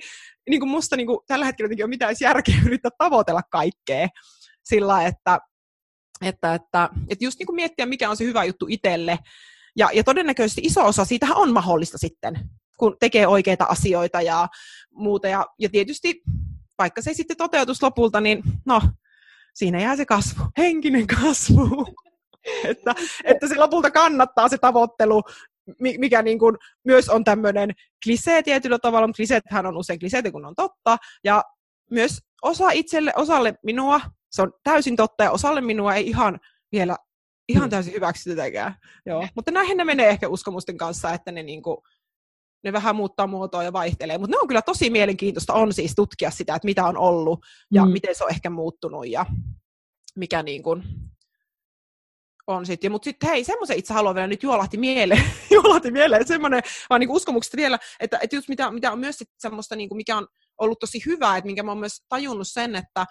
niin kuin musta niin kuin tällä hetkellä jotenkin ole mitään järkeä yrittää tavoitella kaikkea sillä, että Että, että, että just niin kuin miettiä, mikä on se hyvä juttu itselle. Ja, ja todennäköisesti iso osa siitähän on mahdollista sitten, kun tekee oikeita asioita ja muuta. Ja, ja tietysti, vaikka se ei sitten toteutus lopulta, niin no, siinä jää se kasvu, henkinen kasvu. että, että se lopulta kannattaa se tavoittelu, mikä niin kuin myös on tämmöinen klisee tietyllä tavalla, mutta kliseethän on usein kliseitä, kun on totta. Ja myös osa itselle, osalle minua, se on täysin totta, ja osalle minua ei ihan vielä ihan täysin hyväksytetäkään. Joo. Mutta näinhän ne menee ehkä uskomusten kanssa, että ne, niinku, ne vähän muuttaa muotoa ja vaihtelee. Mutta ne on kyllä tosi mielenkiintoista, on siis tutkia sitä, että mitä on ollut ja mm. miten se on ehkä muuttunut ja mikä niinku on sitten. Mutta sitten hei, semmoisen itse haluan vielä nyt juolahti mieleen, juolahti mieleen semmoinen, vaan niinku uskomuksesta vielä, että et just mitä, mitä on myös sit semmoista, niinku, mikä on ollut tosi hyvää, että minkä mä oon myös tajunnut sen, että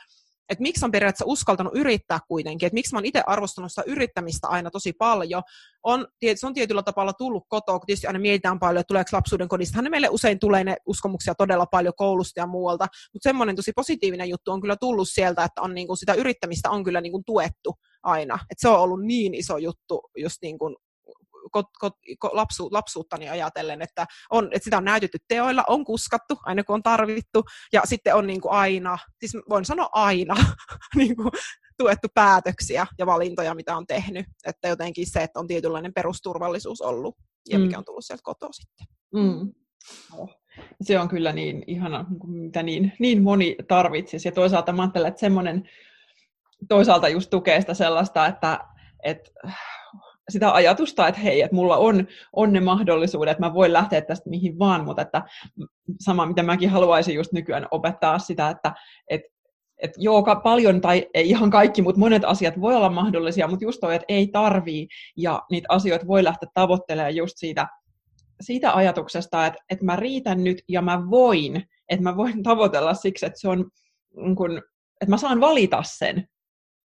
että miksi on periaatteessa uskaltanut yrittää kuitenkin, että miksi mä oon itse arvostanut sitä yrittämistä aina tosi paljon, on, se on tietyllä tavalla tullut kotoa, kun tietysti aina mietitään paljon, että tuleeko lapsuuden kodistahan ne meille usein tulee ne uskomuksia todella paljon koulusta ja muualta, mutta semmoinen tosi positiivinen juttu on kyllä tullut sieltä, että on niinku sitä yrittämistä on kyllä niinku tuettu aina, että se on ollut niin iso juttu just niinku Kot, kot, lapsu, lapsuuttani ajatellen, että, on, että sitä on näytetty teoilla, on kuskattu, aina kun on tarvittu, ja sitten on niin kuin aina, siis voin sanoa aina, niin kuin tuettu päätöksiä ja valintoja, mitä on tehnyt, että jotenkin se, että on tietynlainen perusturvallisuus ollut, ja mikä on tullut sieltä kotoa sitten. Mm. Se on kyllä niin ihana, mitä niin, niin moni tarvitsisi, ja toisaalta mä ajattelen, että semmoinen, toisaalta just tukee sitä sellaista, että, että sitä ajatusta, että hei, että mulla on, on ne mahdollisuudet, että mä voin lähteä tästä mihin vaan, mutta että sama, mitä mäkin haluaisin just nykyään opettaa sitä, että et, et joo, paljon tai ei ihan kaikki, mutta monet asiat voi olla mahdollisia, mutta just toi, että ei tarvii, ja niitä asioita voi lähteä tavoittelemaan just siitä, siitä ajatuksesta, että, että mä riitän nyt ja mä voin, että mä voin tavoitella siksi, että se on, kun, että mä saan valita sen.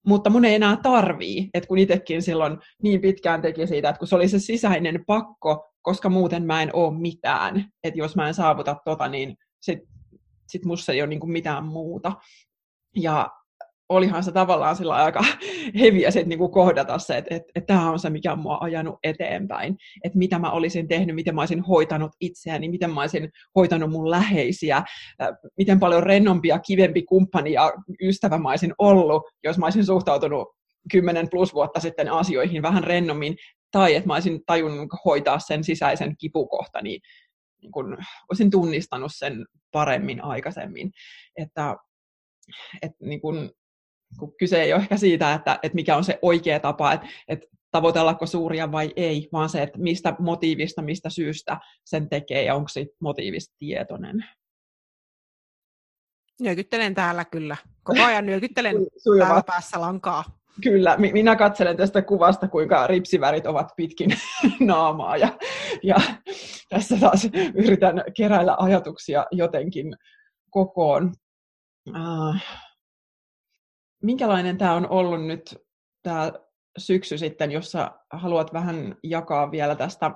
Mutta mun ei enää tarvii, että kun itsekin silloin niin pitkään teki siitä, että kun se oli se sisäinen pakko, koska muuten mä en oo mitään. Että jos mä en saavuta tota, niin sit, sit musta ei oo niinku mitään muuta. Ja olihan se tavallaan sillä aika heviä sit niinku kohdata se, että et, et tää on se, mikä on mua ajanut eteenpäin. Että mitä mä olisin tehnyt, miten mä olisin hoitanut itseäni, miten mä olisin hoitanut mun läheisiä, miten paljon rennompi ja kivempi kumppani ja ystävä mä olisin ollut, jos mä olisin suhtautunut kymmenen plus vuotta sitten asioihin vähän rennommin, tai että mä olisin tajunnut hoitaa sen sisäisen kipukohta, niin, niin kun olisin tunnistanut sen paremmin aikaisemmin. Että et, niin kun, kun kyse ei ole ehkä siitä, että, että mikä on se oikea tapa, että, että tavoitellako suuria vai ei, vaan se, että mistä motiivista, mistä syystä sen tekee ja onko siitä motiivista tietoinen. Nyökyttelen täällä kyllä. Koko ajan nyökyttelen täällä päässä lankaa. Kyllä, minä katselen tästä kuvasta, kuinka ripsivärit ovat pitkin naamaa ja, ja tässä taas yritän keräillä ajatuksia jotenkin kokoon. Uh, minkälainen tämä on ollut nyt tämä syksy sitten, jos sä haluat vähän jakaa vielä tästä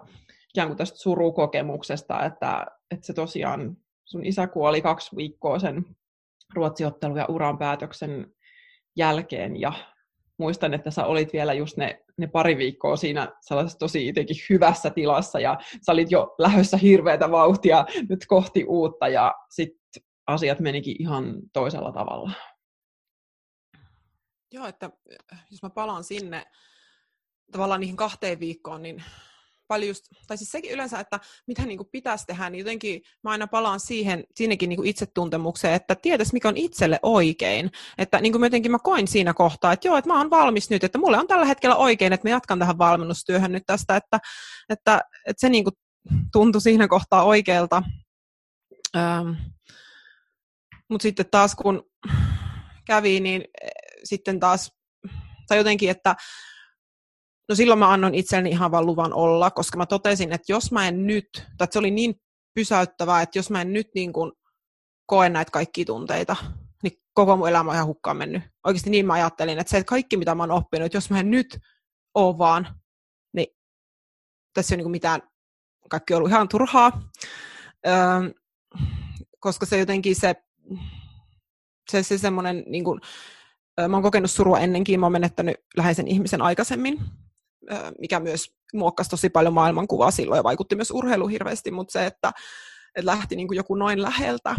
ikään kuin tästä surukokemuksesta, että, että se tosiaan sun isä kuoli kaksi viikkoa sen ruotsiottelun ja uran päätöksen jälkeen ja muistan, että sä olit vielä just ne, ne pari viikkoa siinä sellaisessa tosi jotenkin hyvässä tilassa ja sä olit jo lähdössä hirveätä vauhtia nyt kohti uutta ja sitten asiat menikin ihan toisella tavalla. Joo, että jos mä palaan sinne tavallaan niihin kahteen viikkoon, niin paljon just, tai siis sekin yleensä, että mitä niin kuin pitäisi tehdä, niin jotenkin mä aina palaan siihen, siinäkin niin kuin itsetuntemukseen, että tietäisi mikä on itselle oikein. Että niin kuin jotenkin mä koin siinä kohtaa, että joo, että mä oon valmis nyt, että mulle on tällä hetkellä oikein, että mä jatkan tähän valmennustyöhön nyt tästä, että, että, että se niin kuin tuntui siinä kohtaa oikealta. Ähm. Mutta sitten taas kun kävi, niin sitten taas, tai jotenkin, että no silloin mä annoin itselleni ihan vaan luvan olla, koska mä totesin, että jos mä en nyt, tai se oli niin pysäyttävää, että jos mä en nyt niin kun koe näitä kaikkia tunteita, niin koko mun elämä on ihan hukkaan mennyt. Oikeasti niin mä ajattelin, että se että kaikki mitä mä oon oppinut, että jos mä en nyt oo vaan, niin tässä ei ole niin mitään, kaikki on ollut ihan turhaa, öö, koska se jotenkin se, se, se semmoinen niin kun, Mä oon kokenut surua ennenkin, mä oon menettänyt läheisen ihmisen aikaisemmin, mikä myös muokkasi tosi paljon maailmankuvaa silloin ja vaikutti myös urheiluun hirveästi, mutta se, että, että lähti niin kuin joku noin läheltä.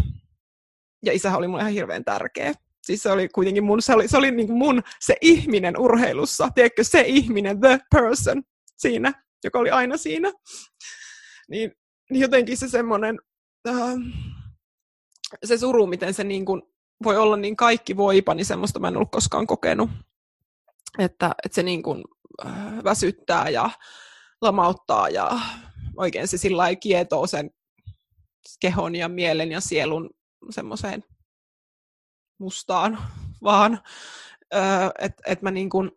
Ja isähän oli mulle ihan hirveän tärkeä. Siis se oli kuitenkin mun, se oli, se oli niin kuin mun se ihminen urheilussa, tiedätkö, se ihminen, the person siinä, joka oli aina siinä. Niin, niin jotenkin se semmoinen, äh, se suru, miten se niin kuin voi olla niin kaikki voipa, niin semmoista mä en ollut koskaan kokenut. Että, että se niin kuin äh, väsyttää ja lamauttaa ja oikein se sillä lailla kietoo sen kehon ja mielen ja sielun semmoiseen mustaan vaan, että et mä niin kuin,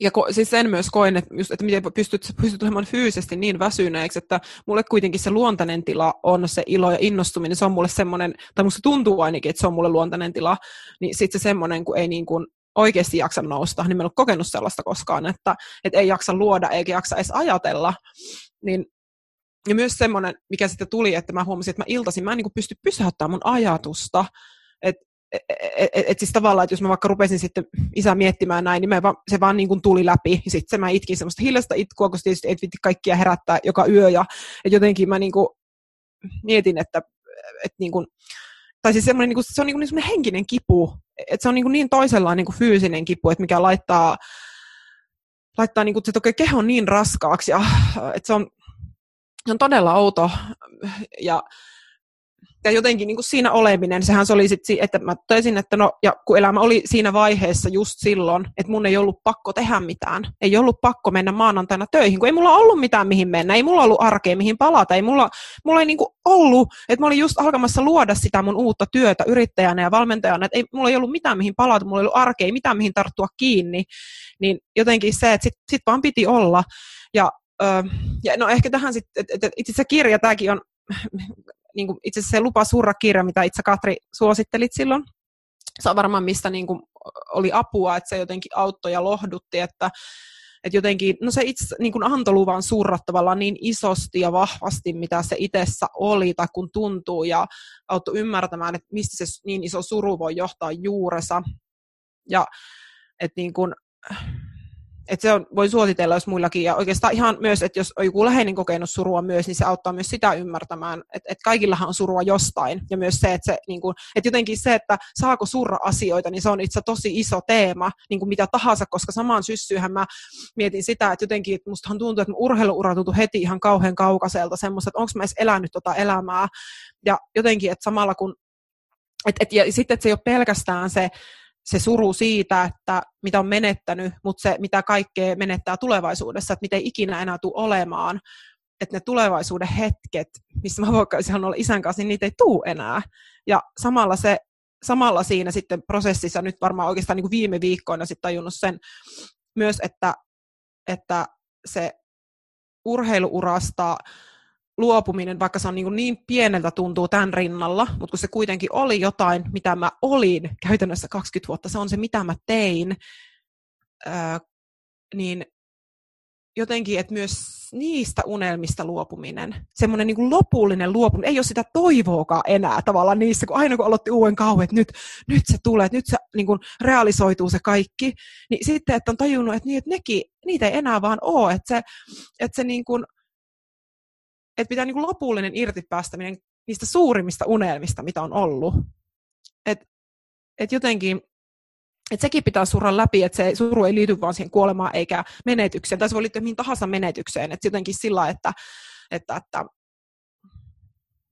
ja ko, siis sen myös koen, että et miten pystyt, pystyt olemaan fyysisesti niin väsyneeksi, että mulle kuitenkin se luontainen tila on se ilo ja innostuminen, se on mulle semmoinen, tai musta tuntuu ainakin, että se on mulle luontainen tila, niin sitten se semmoinen, kun ei niin kuin oikeasti jaksa nousta, niin mä en ole kokenut sellaista koskaan, että et ei jaksa luoda, eikä jaksa edes ajatella, niin ja myös semmoinen, mikä sitten tuli, että mä huomasin, että mä iltasin, mä en niin kuin pysty pysäyttämään mun ajatusta. Että et, et, et siis tavallaan, että jos mä vaikka rupesin sitten isää miettimään näin, niin mä va, se vaan niin kuin tuli läpi. Ja sitten mä itkin semmoista hiljaista itkua, koska tietysti ei vitti kaikkia herättää joka yö. Ja jotenkin mä niin kuin mietin, että... Et niin kuin, tai siis semmoinen, niin kuin, se on niin semmoinen henkinen kipu. Että se on niin, kuin niin toisellaan niin kuin fyysinen kipu, että mikä laittaa, laittaa niin kuin, se toki keho niin raskaaksi. Ja, että se on... Se on todella outo ja, ja jotenkin niin kuin siinä oleminen, sehän se oli sitten, että mä totesin, että no, ja kun elämä oli siinä vaiheessa just silloin, että mun ei ollut pakko tehdä mitään, ei ollut pakko mennä maanantaina töihin, kun ei mulla ollut mitään mihin mennä, ei mulla ollut arkea mihin palata, ei mulla, mulla ei niin kuin ollut, että mä olin just alkamassa luoda sitä mun uutta työtä yrittäjänä ja valmentajana, että ei, mulla ei ollut mitään mihin palata, mulla ei ollut arkea, ei mitään mihin tarttua kiinni, niin jotenkin se, että sit, sit vaan piti olla ja ja no ehkä tähän sitten, että itse asiassa kirja, tämäkin on niin kuin itse asiassa se Lupa surra -kirja, mitä itse Katri suosittelit silloin. Se on varmaan mistä niin kuin oli apua, että se jotenkin auttoi ja lohdutti, että, että jotenkin, no se itse niin kuin antoi luvan surra tavallaan niin isosti ja vahvasti, mitä se itsessä oli tai kun tuntuu ja auttoi ymmärtämään, että mistä se niin iso suru voi johtaa juurensa ja että niin kuin... Että se on, voi suositella, jos muillakin. Ja oikeastaan ihan myös, että jos on joku läheinen kokenut surua myös, niin se auttaa myös sitä ymmärtämään, että, että kaikillahan on surua jostain. Ja myös se, että, se, niin kuin, että jotenkin se, että saako surra asioita, niin se on itse tosi iso teema, niin kuin mitä tahansa, koska samaan syssyyhän mä mietin sitä, että jotenkin, että mustahan tuntuu, että mun urheiluura tuntuu heti ihan kauhean kaukaiselta semmoista, että onko mä edes elänyt tota elämää. Ja jotenkin, että samalla kun, että, että, ja sitten, että se ei ole pelkästään se, se suru siitä, että mitä on menettänyt, mutta se, mitä kaikkea menettää tulevaisuudessa, että miten ikinä enää tule olemaan, että ne tulevaisuuden hetket, missä mä voisin olla isän kanssa, niin niitä ei tule enää. Ja samalla, se, samalla siinä sitten prosessissa, nyt varmaan oikeastaan niin kuin viime viikkoina sitten tajunnut sen myös, että, että se urheiluurasta luopuminen, vaikka se on niin, niin pieneltä tuntuu tämän rinnalla, mutta kun se kuitenkin oli jotain, mitä mä olin käytännössä kaksikymmentä vuotta, se on se, mitä mä tein, öö, niin jotenkin, että myös niistä unelmista luopuminen, semmoinen niin kuin lopullinen luopuminen, ei ole sitä toivoakaan enää tavallaan niissä, kun aina kun aloitti uuden kauan, että nyt, nyt se tulee, nyt se niin kuin realisoituu se kaikki, niin sitten, että on tajunnut, että, niin, että nekin, niitä ei enää vaan ole, että se, että se niin kuin että pitää niin kuin lopullinen irtipäästäminen niistä suurimmista unelmista, mitä on ollut. Että et jotenkin, että sekin pitää surra läpi, että se suru ei liity vaan siihen kuolemaan eikä menetykseen. Tai se voi liittyä mihin tahansa menetykseen. Että jotenkin sillä, että, että, että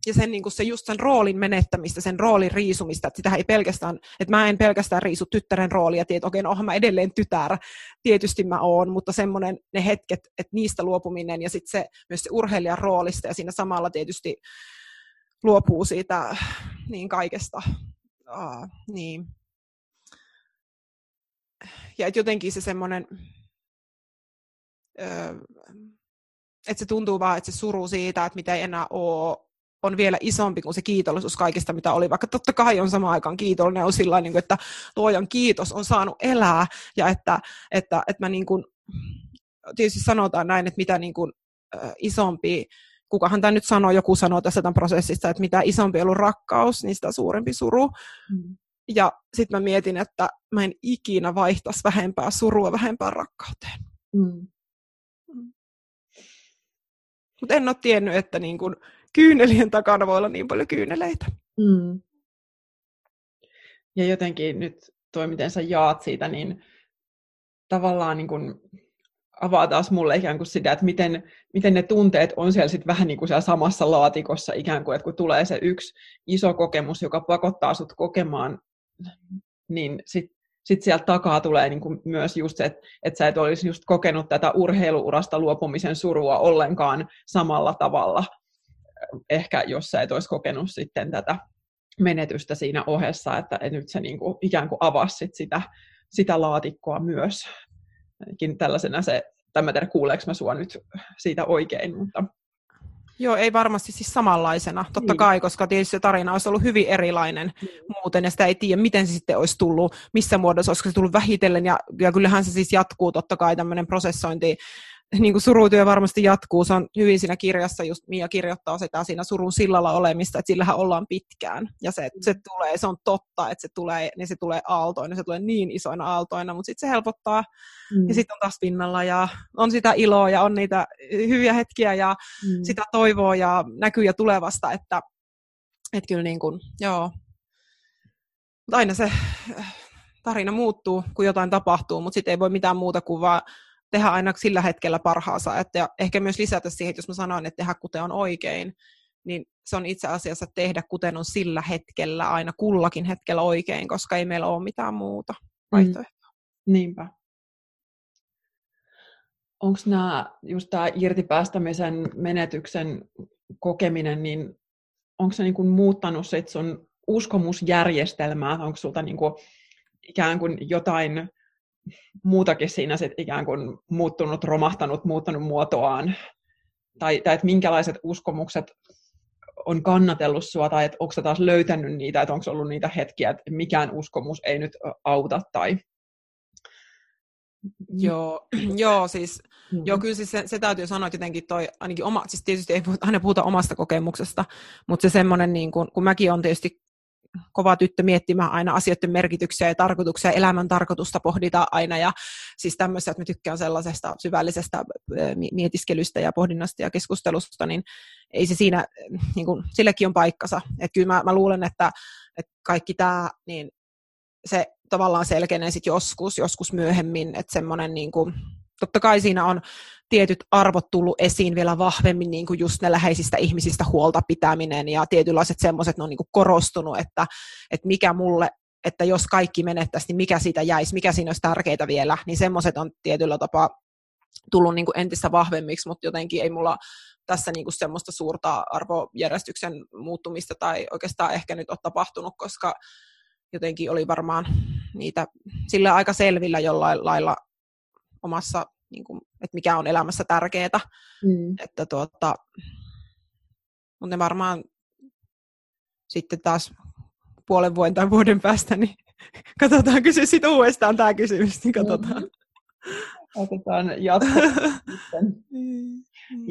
ja sen, niin kuin se just sen roolin menettämistä, sen roolin riisumista, että sitähän ei pelkästään, että mä en pelkästään riisu tyttären roolia, että okei, no oonhan mä edelleen tytär, tietysti mä oon, mutta semmoinen ne hetket, että niistä luopuminen ja sitten se, myös se urheilijan roolista ja siinä samalla tietysti luopuu siitä niin kaikesta. Aa, niin. Ja että jotenkin se semmoinen... Öö, että se tuntuu vaan, että se suru siitä, että mitä ei enää ole, on vielä isompi kuin se kiitollisuus kaikista, mitä oli, vaikka totta kai on samaan aikaan kiitollinen, on sillä tavalla, että luojan kiitos on saanut elää, ja että, että, että mä niin kuin, tietysti sanotaan näin, että mitä niin kuin isompi, kukahan tämä nyt sanoo, joku sanoo tässä tämän prosessista, että mitä isompi on ollut rakkaus, niin sitä suurempi suru, mm. Ja sitten mä mietin, että mä en ikinä vaihtaisi vähempää surua vähempään rakkauteen. Mm. Mutta en ole tiennyt, että niin kun kyynelien takana voi olla niin paljon kyyneleitä. Mm. Ja jotenkin nyt toi, miten sä jaat siitä, niin tavallaan niin kun avaa taas mulle ikään kuin sitä, että miten, miten ne tunteet on siellä sitten vähän niin kuin siellä samassa laatikossa ikään kuin, että kun tulee se yksi iso kokemus, joka pakottaa sut kokemaan, niin sitten sit sieltä takaa tulee niin kuin myös just se, että, että sä et olisi just kokenut tätä urheiluurasta luopumisen surua ollenkaan samalla tavalla, ehkä jos sä et olisi kokenut sitten tätä menetystä siinä ohessa, että et nyt sä niin kuin ikään kuin avasit sitä, sitä laatikkoa myös. Ainakin tällaisena se, tai mä tiedä kuuleeko mä sua nyt siitä oikein, mutta... Joo, ei varmasti siis samanlaisena, totta niin. Kai, koska tietysti se tarina olisi ollut hyvin erilainen niin. Muuten, ja sitä ei tiedä, miten se sitten olisi tullut, missä muodossa, olisiko se tullut vähitellen, ja, ja kyllähän se siis jatkuu, totta kai tämmöinen prosessointi, niin kuin surutyö varmasti jatkuu, se on hyvin siinä kirjassa, just Mia kirjoittaa sitä siinä surun sillalla olemista, että sillähän ollaan pitkään, ja se, se tulee, se on totta, että se tulee, niin se tulee aaltoina, se tulee niin isoina aaltoina, mutta sitten se helpottaa, mm. ja sitten on taas pinnalla, ja on sitä iloa, ja on niitä hyviä hetkiä, ja mm. sitä toivoa, ja näkyy tulevasta, että et kyllä niin kuin, joo, mutta aina se tarina muuttuu, kun jotain tapahtuu, mutta sitten ei voi mitään muuta kuin vaan tehdä aina sillä hetkellä parhaansa. Ja ehkä myös lisätä siihen, että jos mä sanoin, että tehdä kuten on oikein, niin se on itse asiassa tehdä kuten on sillä hetkellä, aina kullakin hetkellä oikein, koska ei meillä ole mitään muuta vaihtoehtoa. Mm. Niinpä. Onko nämä, just tämä irtipäästämisen menetyksen kokeminen, niin onko se niin kuin muuttanut sit sun uskomusjärjestelmää? Onko sulta niin kuin ikään kuin jotain muutakin siinä sitten ikään kuin muuttunut, romahtanut, muuttanut muotoaan, tai, tai että minkälaiset uskomukset on kannatellut sua, tai että onko sä taas löytänyt niitä, että onko ollut niitä hetkiä, että mikään uskomus ei nyt auta, tai... Joo, joo, siis, mm-hmm. joo, kyllä siis se, se täytyy sanoa, että jotenkin toi, ainakin oma, siis tietysti ei puhuta, aina puhuta omasta kokemuksesta, mutta se semmoinen, niin kun, kun mäkin on tietysti kova tyttö miettimään aina asioiden merkityksiä ja tarkoituksia, elämän tarkoitusta pohditaan aina ja siis tämmöistä, että mä tykkään sellaisesta syvällisestä mietiskelystä ja pohdinnasta ja keskustelusta, niin ei se siinä, niin kuin, silläkin on paikkansa. Että kyllä mä, mä luulen, että, että kaikki tämä, niin se tavallaan selkenee sitten joskus, joskus myöhemmin, että semmoinen niin kuin, totta kai siinä on tietyt arvot tullut esiin vielä vahvemmin, niin kuin just ne läheisistä ihmisistä huolta pitäminen ja tietynlaiset semmoiset, ne on niin kuin korostunut, että, että mikä mulle, että jos kaikki menettäisiin, niin mikä siitä jäisi, mikä siinä olisi tärkeää vielä, niin semmoiset on tietyllä tapaa tullut niin kuin entistä vahvemmiksi, mutta jotenkin ei mulla tässä niin kuin semmoista suurta arvojärjestyksen muuttumista tai oikeastaan ehkä nyt ole tapahtunut, koska jotenkin oli varmaan niitä sillä aika selvillä jollain lailla omassa, niin kuin, että mikä on elämässä tärkeää. Mm. Että tuota, mutta ne varmaan sitten taas puolen vuoden tai vuoden päästä, niin katsotaan kysyä sitten uudestaan tämä kysymys, niin katsotaan. Mm. Otetaan jatkoa sitten. Mm.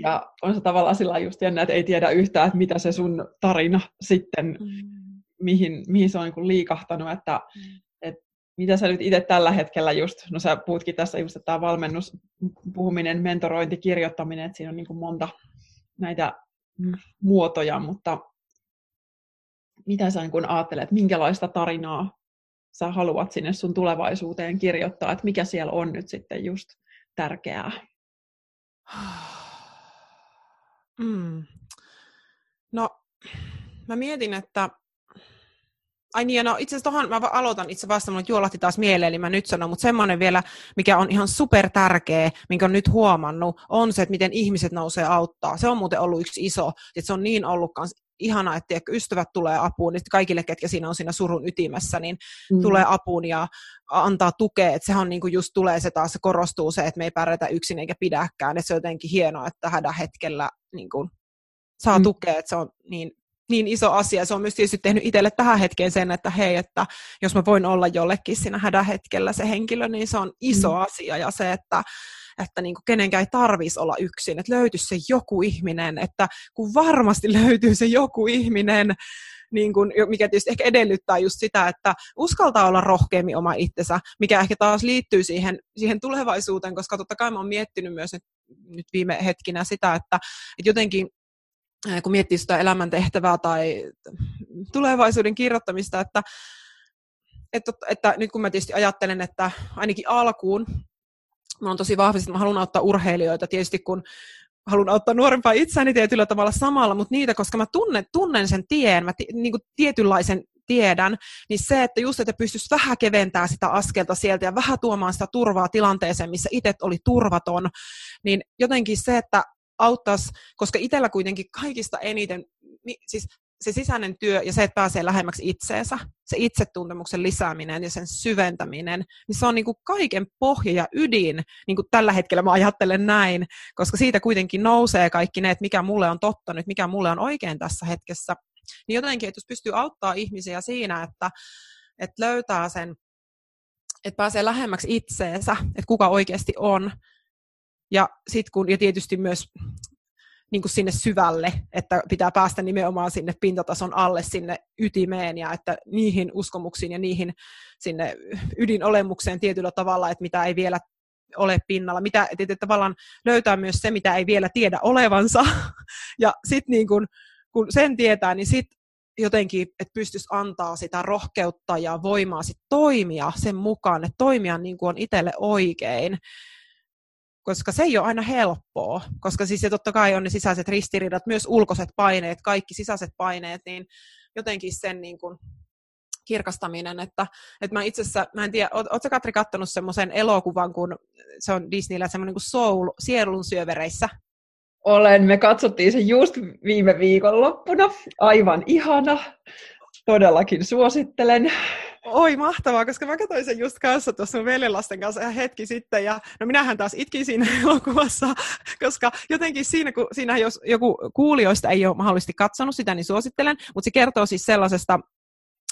Ja on se tavallaan sillä just jännä, että ei tiedä yhtään, että mitä se sun tarina sitten, mm. mihin, mihin se on niin kuin liikahtanut, että mitä sä nyt itse tällä hetkellä just, no sä puhutkin tässä just, että tämä valmennus, puhuminen, mentorointi, kirjoittaminen, että siinä on niin kuin monta näitä muotoja, mutta mitä sä niin kuin ajattelet, minkälaista tarinaa sä haluat sinne sun tulevaisuuteen kirjoittaa, että mikä siellä on nyt sitten just tärkeää? Mm. No, mä mietin, että Ai niin, no itse asiassa tohon mä aloitan itse vasta, mun juolahti taas mieleen, eli mä nyt sanon, mutta semmoinen vielä, mikä on ihan super tärkeä, minkä on nyt huomannut, on se, että miten ihmiset nousee auttaa. Se on muuten ollut yksi iso, että se on niin ollut kans ihana, että ystävät tulee apuun, niin kaikille, ketkä siinä on siinä surun ytimessä, niin mm. tulee apuun ja antaa tukea, että sehän niinku just tulee se taas, se korostuu se, että me ei pärjätä yksin eikä pidäkään, että se on jotenkin hienoa, että hädän hetkellä niin kun saa mm. tukea, että se on niin Niin iso asia. Se on myös tietysti tehnyt itselle tähän hetkeen sen, että hei, että jos mä voin olla jollekin siinä hädän hetkellä se henkilö, niin se on iso mm. asia. Ja se, että, että niin kuin kenenkään ei tarvitsisi olla yksin, että löytyisi se joku ihminen, että kun varmasti löytyy se joku ihminen, niin kun, mikä tietysti ehkä edellyttää just sitä, että uskaltaa olla rohkeammin oma itsensä, mikä ehkä taas liittyy siihen, siihen tulevaisuuteen, koska totta kai mä oon miettinyt myös nyt, nyt viime hetkinä sitä, että, että jotenkin kun miettii sitä elämäntehtävää tai tulevaisuuden kirjoittamista, että, että, että nyt kun mä tietysti ajattelen, että ainakin alkuun mä oon tosi vahvasti, että mä haluan auttaa urheilijoita, tietysti kun haluan auttaa nuorempaa itseäni tietyllä tavalla samalla, mutta niitä, koska mä tunnen, tunnen sen tien, mä t- niin kuin tietynlaisen tiedän, niin se, että just, että pystyisi vähän keventämään sitä askelta sieltä ja vähän tuomaan sitä turvaa tilanteeseen, missä itse oli turvaton, niin jotenkin se, että auttaisi, koska itsellä kuitenkin kaikista eniten, siis se sisäinen työ ja se, että pääsee lähemmäksi itseensä, se itsetuntemuksen lisääminen ja sen syventäminen, niin se on niin kuin kaiken pohja ja ydin, niin kuin tällä hetkellä mä ajattelen näin, koska siitä kuitenkin nousee kaikki ne, että mikä mulle on totta nyt, mikä mulle on oikein tässä hetkessä, niin jotenkin, että jos pystyy auttaa ihmisiä siinä, että, että löytää sen, että pääsee lähemmäksi itseensä, että kuka oikeasti on, ja sit kun, ja tietysti myös niin kuin sinne syvälle, että pitää päästä nimenomaan sinne pintatason alle, sinne ytimeen ja että niihin uskomuksiin ja niihin sinne ydinolemukseen tietyllä tavalla, että mitä ei vielä ole pinnalla, mitä, että tavallaan löytää myös se, mitä ei vielä tiedä olevansa ja sitten niin kun, kun sen tietää, niin sitten jotenkin, että pystyisi antaa sitä rohkeutta ja voimaa sit toimia sen mukaan, että toimia niin kuin on itselle oikein. Koska se ei ole aina helppoa, koska siis ja totta kai on ne sisäiset ristiriidat, myös ulkoiset paineet, kaikki sisäiset paineet, niin jotenkin sen niin kuin kirkastaminen, että, että mä itse asiassa, mä en tiedä, ootko sä Katri kattonut semmoisen elokuvan, kun se on Disneyllä semmoinen kuin Soul, sielun syövereissä? Olen, me katsottiin se just viime viikonloppuna, aivan ihana, todellakin suosittelen. Oi, mahtavaa, koska mä katsoin sen just kanssa tuossa mun veljenlasten kanssa ihan hetki sitten, ja no minähän taas itkin siinä elokuvassa, koska jotenkin siinä, kun, siinä jos joku kuulijoista ei ole mahdollisesti katsonut sitä, niin suosittelen, mutta se kertoo siis sellaisesta,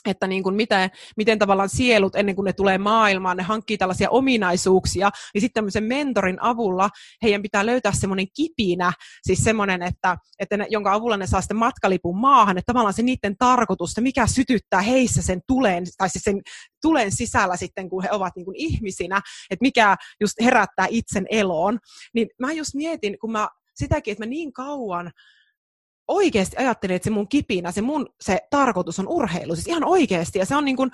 että niin kuin miten, miten tavallaan sielut ennen kuin ne tulee maailmaan, ne hankkii tällaisia ominaisuuksia, ja sitten tämmöisen mentorin avulla heidän pitää löytää semmoinen kipinä, siis semmoinen, että, että ne, jonka avulla ne saa sitten matkalipun maahan, että tavallaan se niiden tarkoitus, että mikä sytyttää heissä sen tulen, tai siis sen tulen sisällä sitten, kun he ovat niin kuin ihmisinä, että mikä just herättää itsen eloon. Niin mä just mietin, kun mä sitäkin, että mä niin kauan oikeasti ajattelin, että se mun kipinä, se mun se tarkoitus on urheilu, siis ihan oikeasti, ja se on niin kuin,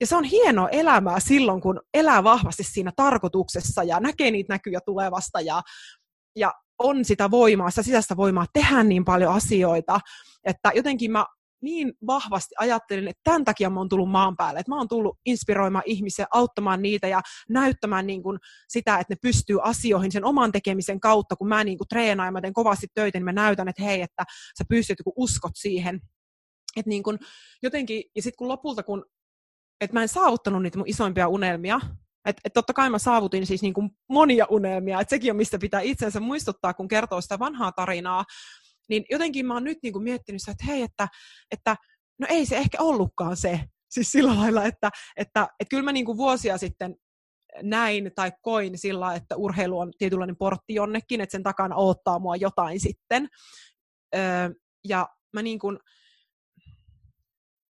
ja se on hienoa elämää silloin, kun elää vahvasti siinä tarkoituksessa, ja näkee niitä näkyjä tulevasta, ja, ja on sitä voimaa, sitä sisäistä voimaa tehdä niin paljon asioita, että jotenkin mä niin vahvasti ajattelin, että tämän takia mä oon tullut maan päälle, että mä oon tullut inspiroimaan ihmisiä, auttamaan niitä ja näyttämään niin kuin sitä, että ne pystyy asioihin sen oman tekemisen kautta, kun mä niin kuin treenaan ja mä teen kovasti töitä, niin mä näytän, että hei, että sä pystyt, kun uskot siihen. Että niin kuin jotenkin, ja sitten kun lopulta, kun, että mä en saavuttanut niitä mun isoimpia unelmia, että et totta kai mä saavutin siis niin kuin monia unelmia, että sekin on mistä pitää itsensä muistuttaa, kun kertoo sitä vanhaa tarinaa, niin jotenkin mä oon nyt niinku miettinyt, että hei, että, että no ei se ehkä ollutkaan se. Siis sillä lailla, että, että, että kyllä mä niinku vuosia sitten näin tai koin sillä lailla, että urheilu on tietynlainen portti jonnekin, että sen takana odottaa mua jotain sitten. Öö, ja mä niinku,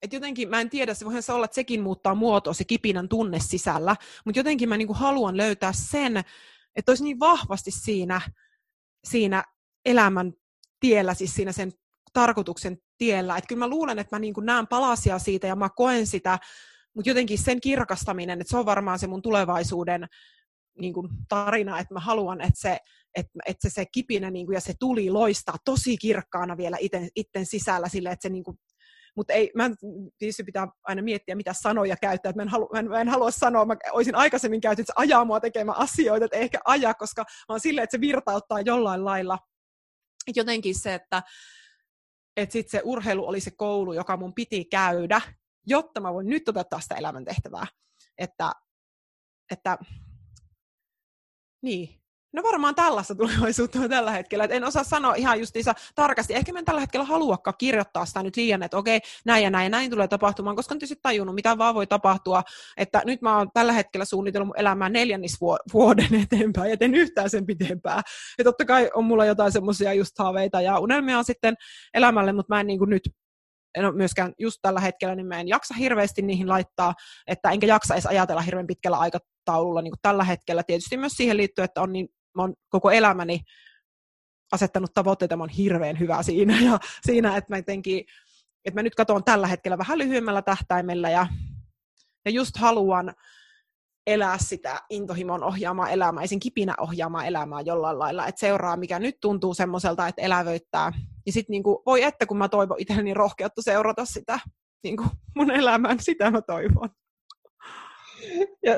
että jotenkin mä en tiedä, se voihan se olla, että sekin muuttaa muotoa, se kipinän tunne sisällä, mutta jotenkin mä niinku haluan löytää sen, että olisi niin vahvasti siinä, siinä elämän tiellä, siis siinä sen tarkoituksen tiellä. Että kyllä mä luulen, että mä niin kuin näen palasia siitä ja mä koen sitä, mutta jotenkin sen kirkastaminen, että se on varmaan se mun tulevaisuuden niin kuin tarina, että mä haluan, että se, että, että se, se kipinä niin kuin, ja se tuli loistaa tosi kirkkaana vielä iten, itten sisällä sille, että se niin kuin, mutta ei, mä tietysti pitää aina miettiä, mitä sanoja käyttää, että mä en halua, mä en, mä en halua sanoa, mä olisin aikaisemmin käyttänyt, että se ajaa mua tekemään asioita, että ehkä ajaa, koska mä oon silleen, että se virtauttaa jollain lailla. Jotenkin se, että, että sit se urheilu oli se koulu, joka mun piti käydä, jotta mä voin nyt ottaa sitä elämäntehtävää. Että, että, niin. No varmaan tällaista tulevaisuutta on tällä hetkellä. Et en osaa sanoa ihan justiinsa tarkasti. Ehkä mä en tällä hetkellä haluakaan kirjoittaa sitä nyt liian, että okei, näin ja näin ja näin tulee tapahtumaan, koska on tietysti tajunnut, mitä vaan voi tapahtua. Että nyt mä oon tällä hetkellä suunnitellut mun elämää neljännisvuoden eteenpäin, etten yhtään sen pitempää. Ja totta kai on mulla jotain semmoisia just haaveita ja unelmia sitten elämälle, mutta mä en niin kuin nyt en ole myöskään just tällä hetkellä, niin mä en jaksa hirveästi niihin laittaa, että enkä jaksa edes ajatella hirveän pitkällä aikataululla niin kuin tällä hetkellä. Tietysti myös siihen liittyy, että on niin, mä oon koko elämäni asettanut tavoitteita, mä oon hirveän hyvä siinä, ja siinä, että mä jotenkin, että mä nyt katson tällä hetkellä vähän lyhyemmällä tähtäimellä, ja, ja just haluan elää sitä intohimon ohjaamaa elämää, sen kipinä ohjaamaa elämää jollain lailla, että seuraa, mikä nyt tuntuu semmoiselta, että elävöittää. Ja sitten niinku, voi että, kun mä toivon itselleni rohkeutta seurata sitä niinku mun elämään, sitä mä toivon. Ja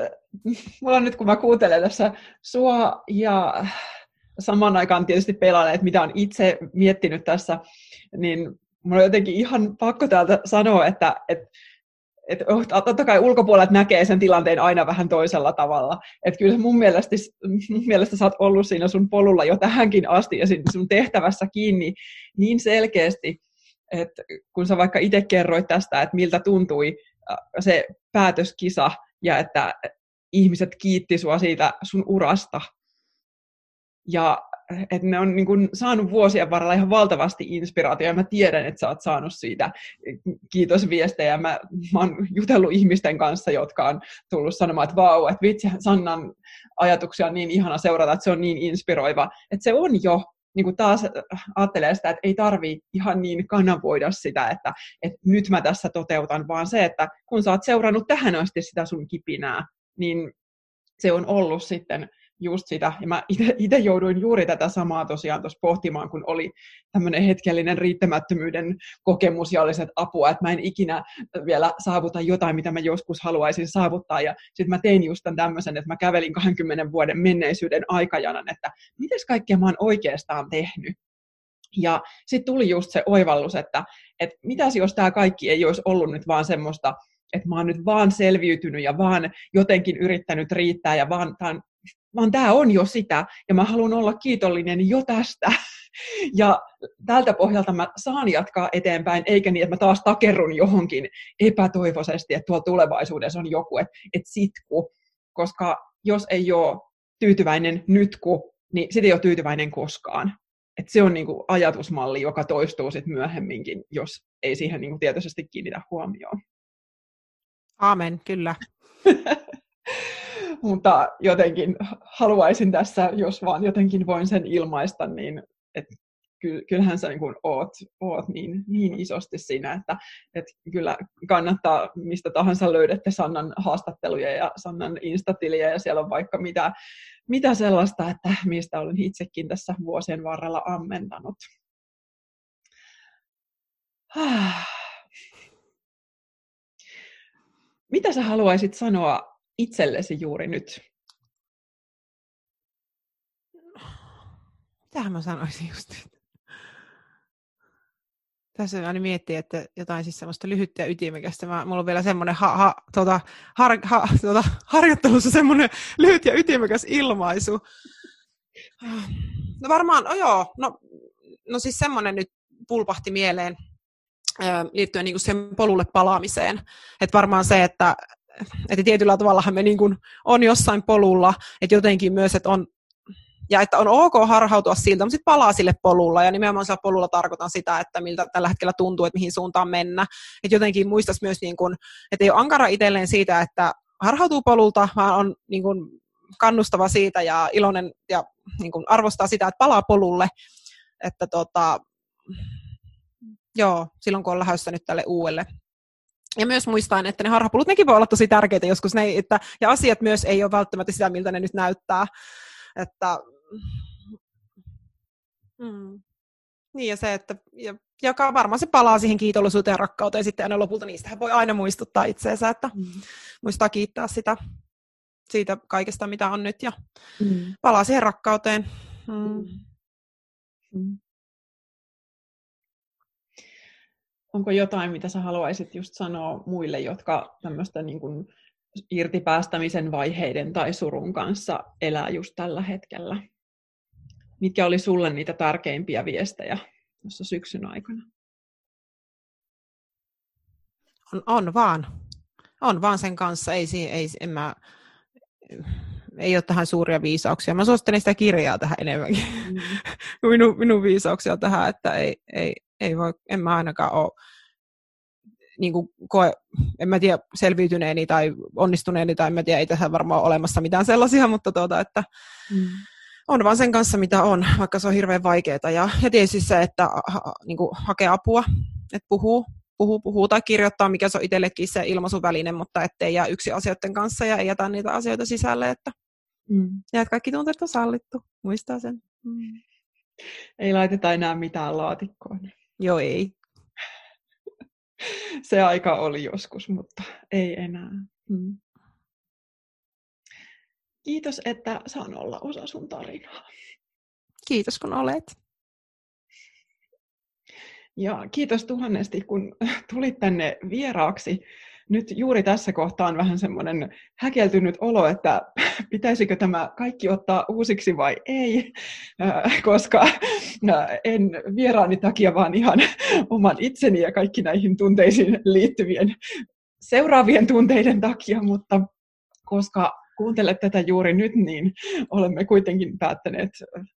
mulla nyt, kun mä kuuntelen tässä sua ja samaan aikaan tietysti pelailen, että mitä on itse miettinyt tässä, niin mulla on jotenkin ihan pakko täältä sanoa, että et, et, totta kai ulkopuolelta näkee sen tilanteen aina vähän toisella tavalla. Että kyllä mun mielestä, mun mielestä sä oot ollut siinä sun polulla jo tähänkin asti ja sun tehtävässä kiinni niin selkeästi, että kun sä vaikka itse kerroit tästä, että miltä tuntui se päätöskisa ja että ihmiset kiitti sua siitä sun urasta. Ja että ne on niin kun saanut vuosien varrella ihan valtavasti inspiraatiota, ja mä tiedän, että sä oot saanut siitä kiitosviestejä. Mä, mä oon jutellut ihmisten kanssa, jotka on tullut sanomaan, että vau, että vitsi, Sannan ajatuksia on niin ihana seurata, että se on niin inspiroiva. Että se on jo, niin kun taas ajattelee sitä, että ei tarvii ihan niin kanavoida sitä, että, että nyt mä tässä toteutan, vaan se, että kun sä oot seurannut tähän asti sitä sun kipinää, niin se on ollut sitten just sitä, ja mä itse jouduin juuri tätä samaa tosiaan tuossa pohtimaan, kun oli tämmöinen hetkellinen riittämättömyyden kokemus ja oli se, että apua, että mä en ikinä vielä saavuta jotain, mitä mä joskus haluaisin saavuttaa, ja sitten mä tein just tämän tämmöisen, että mä kävelin kahdenkymmenen vuoden menneisyyden aikajanan, että mitäs kaikkea mä oon oikeastaan tehnyt. Ja sitten tuli just se oivallus, että, että mitäs jos tämä kaikki ei olisi ollut nyt vaan semmoista, että mä oon nyt vaan selviytynyt ja vaan jotenkin yrittänyt riittää ja vaan tämän vaan tämä on jo sitä, ja mä haluan olla kiitollinen jo tästä. Ja tältä pohjalta mä saan jatkaa eteenpäin, eikä niin, että mä taas takerrun johonkin epätoivoisesti, että tuolla tulevaisuudessa on joku, että et sitku. Koska jos ei ole tyytyväinen nytku, niin sit ei ole tyytyväinen koskaan. Et se on niinku ajatusmalli, joka toistuu sit myöhemminkin, jos ei siihen niinku tietoisesti kiinnitä huomioon. Aamen, kyllä. Mutta jotenkin haluaisin tässä, jos vaan jotenkin voin sen ilmaista, niin et kyllähän sä niin kun oot, oot niin, niin isosti siinä, että et kyllä kannattaa mistä tahansa löydätte Sannan haastatteluja ja Sannan instatiliä ja siellä on vaikka mitä, mitä sellaista, että mistä olen itsekin tässä vuosien varrella ammentanut. Mitä sä haluaisit sanoa itsellesi juuri nyt? Mitähän mä sanoisin just nyt? Tässä aina miettii, että jotain siis semmoista lyhyttä ja ytimekästä. Mä, mulla on vielä semmoinen ha, ha, tota, har, ha, tota, harjoittelussa semmoinen lyhyt ja ytimekäs ilmaisu. No varmaan, no joo, no, no siis semmoinen nyt pulpahti mieleen äh, liittyen niinku sen polulle palaamiseen. Että varmaan se, että Että tietyllä tavallahan me niin kuin on jossain polulla, että jotenkin myös, että on, ja että on ok harhautua siltä, mutta sitten palaa sille polulla, ja nimenomaan sillä polulla tarkoitan sitä, että miltä tällä hetkellä tuntuu, että mihin suuntaan mennä. Että jotenkin muistaisi myös, niin kuin, että ei ole ankara itselleen siitä, että harhautuu polulta, vaan on niin kuin kannustava siitä ja iloinen ja niin kuin arvostaa sitä, että palaa polulle. Että tota, joo, silloin kun on lähdössä nyt tälle uudelle. Ja myös muistaen, että ne harhapolut, nekin voi olla tosi tärkeitä joskus, ne, että, ja asiat myös ei ole välttämättä sitä, miltä ne nyt näyttää. Että, mm, niin ja se, että ja, ja varmaan se palaa siihen kiitollisuuteen ja rakkauteen, sitten aina lopulta niistähän voi aina muistuttaa itseensä, että mm. muistaa kiittää sitä, siitä kaikesta, mitä on nyt, ja mm. palaa siihen rakkauteen. Mm. Mm. Onko jotain, mitä sä haluaisit just sanoa muille, jotka tämmöistä niin kuin irtipäästämisen vaiheiden tai surun kanssa elää just tällä hetkellä? Mitkä oli sulle niitä tärkeimpiä viestejä tuossa syksyn aikana? On, on vaan. On vaan sen kanssa. Ei, ei, en mä, ei ole tähän suuria viisauksia. Mä suosittelen sitä kirjaa tähän enemmänkin mm. kuin minun, minun viisauksia tähän, että ei... ei Ei voi, en mä ainakaan ole niin kuin koe, en mä tiedä selviytyneeni tai onnistuneeni tai en mä tiedä, ei tässä varmaan ole olemassa mitään sellaisia, mutta tuota, että mm. on vaan sen kanssa mitä on, vaikka se on hirveän vaikeaa. Ja, ja tietysti se, että ha, niin kuin hakee apua, että puhuu, puhuu, puhuu tai kirjoittaa, mikä se on itsellekin se ilmaisuväline, mutta ettei jää yksin asioiden kanssa ja ei jätä niitä asioita sisälle, että mm. ja että kaikki tunteet on sallittu, muistaa sen. Mm. Ei laiteta enää mitään laatikkoon. Joo, ei. Se aika oli joskus, mutta ei enää. Mm. Kiitos, että saan olla osa sun tarinaa. Kiitos, kun olet. Ja kiitos tuhannesti, kun tulit tänne vieraaksi. Nyt juuri tässä kohtaa on vähän semmoinen häkeltynyt olo, että pitäisikö tämä kaikki ottaa uusiksi vai ei, koska en vieraani takia, vaan ihan oman itseni ja kaikki näihin tunteisiin liittyvien seuraavien tunteiden takia, mutta koska kuuntelet tätä juuri nyt, niin olemme kuitenkin päättäneet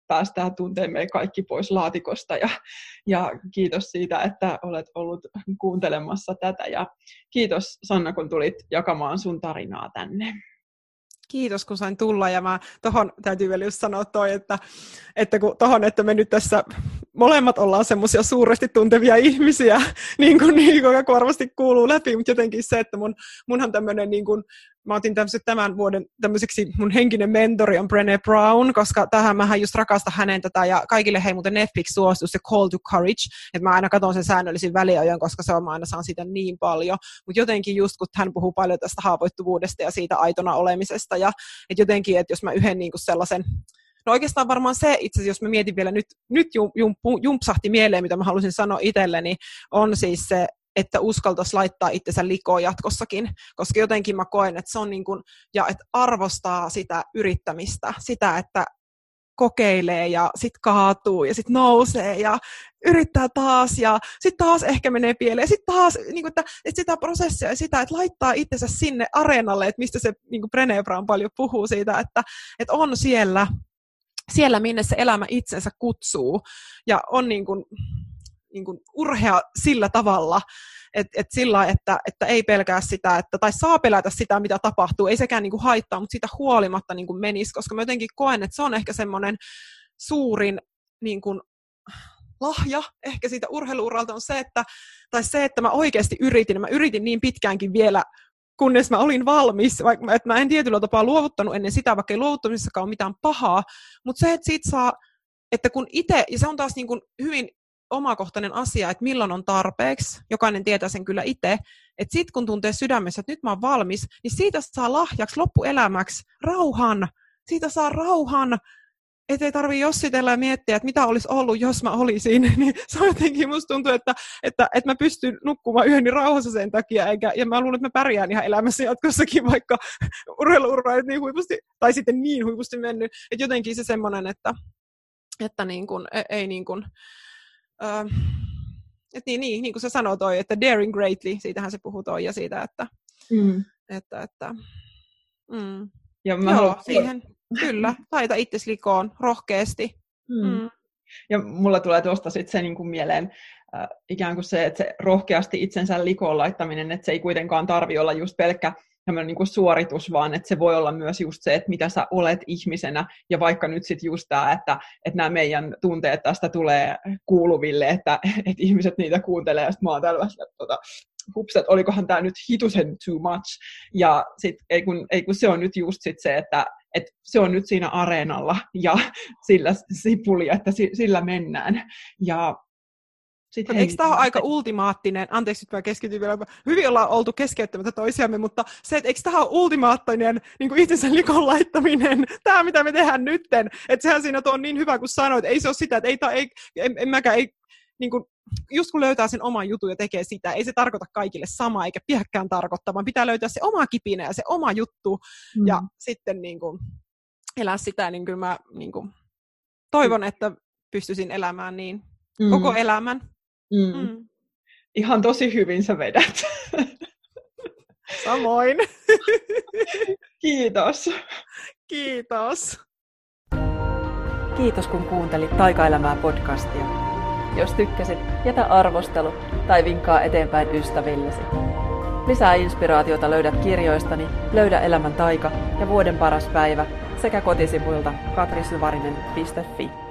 päästää tunteemme kaikki pois laatikosta. Ja, ja kiitos siitä, että olet ollut kuuntelemassa tätä. Ja kiitos Sanna, kun tulit jakamaan sun tarinaa tänne. Kiitos, kun sain tulla. Ja mä tohon, täytyy vielä just sanoa toi, että, että kun tohon, että me nyt tässä molemmat ollaan semmoisia suuresti tuntevia ihmisiä, niin kuin niin, joka varmasti kuuluu läpi, mutta jotenkin se, että mun, munhan tämmöinen niin kuin, mä otin tämän vuoden tämmöiseksi, mun henkinen mentori on Brené Brown, koska tähän mähän just rakastan hänen tätä, ja kaikille hei muuten Netflix-suositus, se Call to Courage, että mä aina katson sen säännöllisin väliajoin, koska se on, mä aina saan siitä niin paljon, mutta jotenkin just, kun hän puhuu paljon tästä haavoittuvuudesta ja siitä aitona olemisesta, ja että jotenkin, että jos mä yhden niin kuin sellaisen, no oikeastaan varmaan se, itse asiassa jos mä mietin vielä nyt, nyt jumpsahti mieleen, mitä mä halusin sanoa itselleni, on siis se, että uskaltaisi laittaa itsensä likoon jatkossakin, koska jotenkin mä koen, että se on niin kuin, ja että arvostaa sitä yrittämistä, sitä, että kokeilee ja sitten kaatuu ja sitten nousee ja yrittää taas ja sitten taas ehkä menee pieleen ja sitten taas niin kuin, että, että sitä prosessia ja sitä, että laittaa itsensä sinne areenalle, että mistä se niin kuin Brené Brown paljon puhuu siitä, että, että on siellä, siellä, minne se elämä itsensä kutsuu ja on niin kuin, niin kuin urhea sillä tavalla, et, et sillä, että, että ei pelkää sitä, että, tai saa pelätä sitä, mitä tapahtuu. Ei sekään niin kuin haittaa, mutta sitä huolimatta niin kuin menisi, koska mä jotenkin koen, että se on ehkä semmoinen suurin niin kuin lahja ehkä siitä urheiluuralta on se, että, tai se, että mä oikeasti yritin. Mä yritin niin pitkäänkin vielä, kunnes mä olin valmis, vaikka että mä en tietyllä tapaa luovuttanut ennen sitä, vaikka ei luovuttamisessakaan ole mitään pahaa, mutta se, että siitä saa, että kun itse, ja se on taas niin kuin hyvin omakohtainen asia, että milloin on tarpeeksi, jokainen tietää sen kyllä itse, että sit kun tuntee sydämessä, että nyt mä oon valmis, niin siitä saa lahjaksi loppuelämäksi rauhan, siitä saa rauhan, että ei tarvitse jossitella ja miettiä, että mitä olisi ollut, jos mä olisin, niin se on jotenkin, musta tuntuu, että, että, että mä pystyn nukkumaan yöni rauhassa sen takia, eikä, ja mä luulen, että mä pärjään ihan elämässä jatkossakin, vaikka urheiluura ei niin huipusti, tai sitten niin huipusti mennyt, että jotenkin se semmoinen, että, että niin kuin, ei niin kuin, äh, että niin, niin, niin kuin sä sanoo toi, että daring greatly, siitähän se puhuu toi, ja siitä, että, mm. että, että, mm. ja mä joo, haluan siihen. Kyllä, laita itsesi likoon rohkeasti. Mm. Mm. Ja mulla tulee tuosta sitten se niinku mieleen äh, ikään kuin se, että se rohkeasti itsensä likoon laittaminen, että se ei kuitenkaan tarvitse olla just pelkkä niinku suoritus, vaan että se voi olla myös just se, että mitä sä olet ihmisenä. Ja vaikka nyt sitten just tämä, että, että nämä meidän tunteet tästä tulee kuuluville, että, että ihmiset niitä kuuntelee ja sitten mä oon tällaista, tota, hups, että olikohan tämä nyt hitusen too much. Ja sitten ei, ei kun se on nyt just sit se, että että se on nyt siinä areenalla ja sillä sipuli, että sillä mennään. Ja sit hei, eikö tämä ole aika ultimaattinen, anteeksi nyt mä keskityin vielä, hyvin ollaan oltu keskeyttämättä toisiamme, mutta se, että eikö tämä ole ultimaattinen niin kuin itsensä likon laittaminen, tämä mitä me tehdään nytten, että sehän siinä on niin hyvä kuin sanoit, ei se ole sitä, että ei, ta, ei en, en mäkään, ei, niin kuin, just kun löytää sen oman jutun ja tekee sitä, ei se tarkoita kaikille samaa eikä pidäkään tarkoittaa, vaan pitää löytää se oma kipinä ja se oma juttu mm. ja sitten niin kuin, elää sitä, niin kyllä mä niin kuin, toivon, että pystyisin elämään niin mm. koko elämän. Mm. Mm. Ihan tosi hyvin sä vedät. Samoin. Kiitos. Kiitos. Kiitos kun kuuntelit Taikaelämää podcastia. Jos tykkäsit, jätä arvostelu tai vinkkaa eteenpäin ystävillesi. Lisää inspiraatiota löydät kirjoistani Löydä elämän taika ja Vuoden paras päivä sekä kotisivuilta katrisjuvarinen piste fi.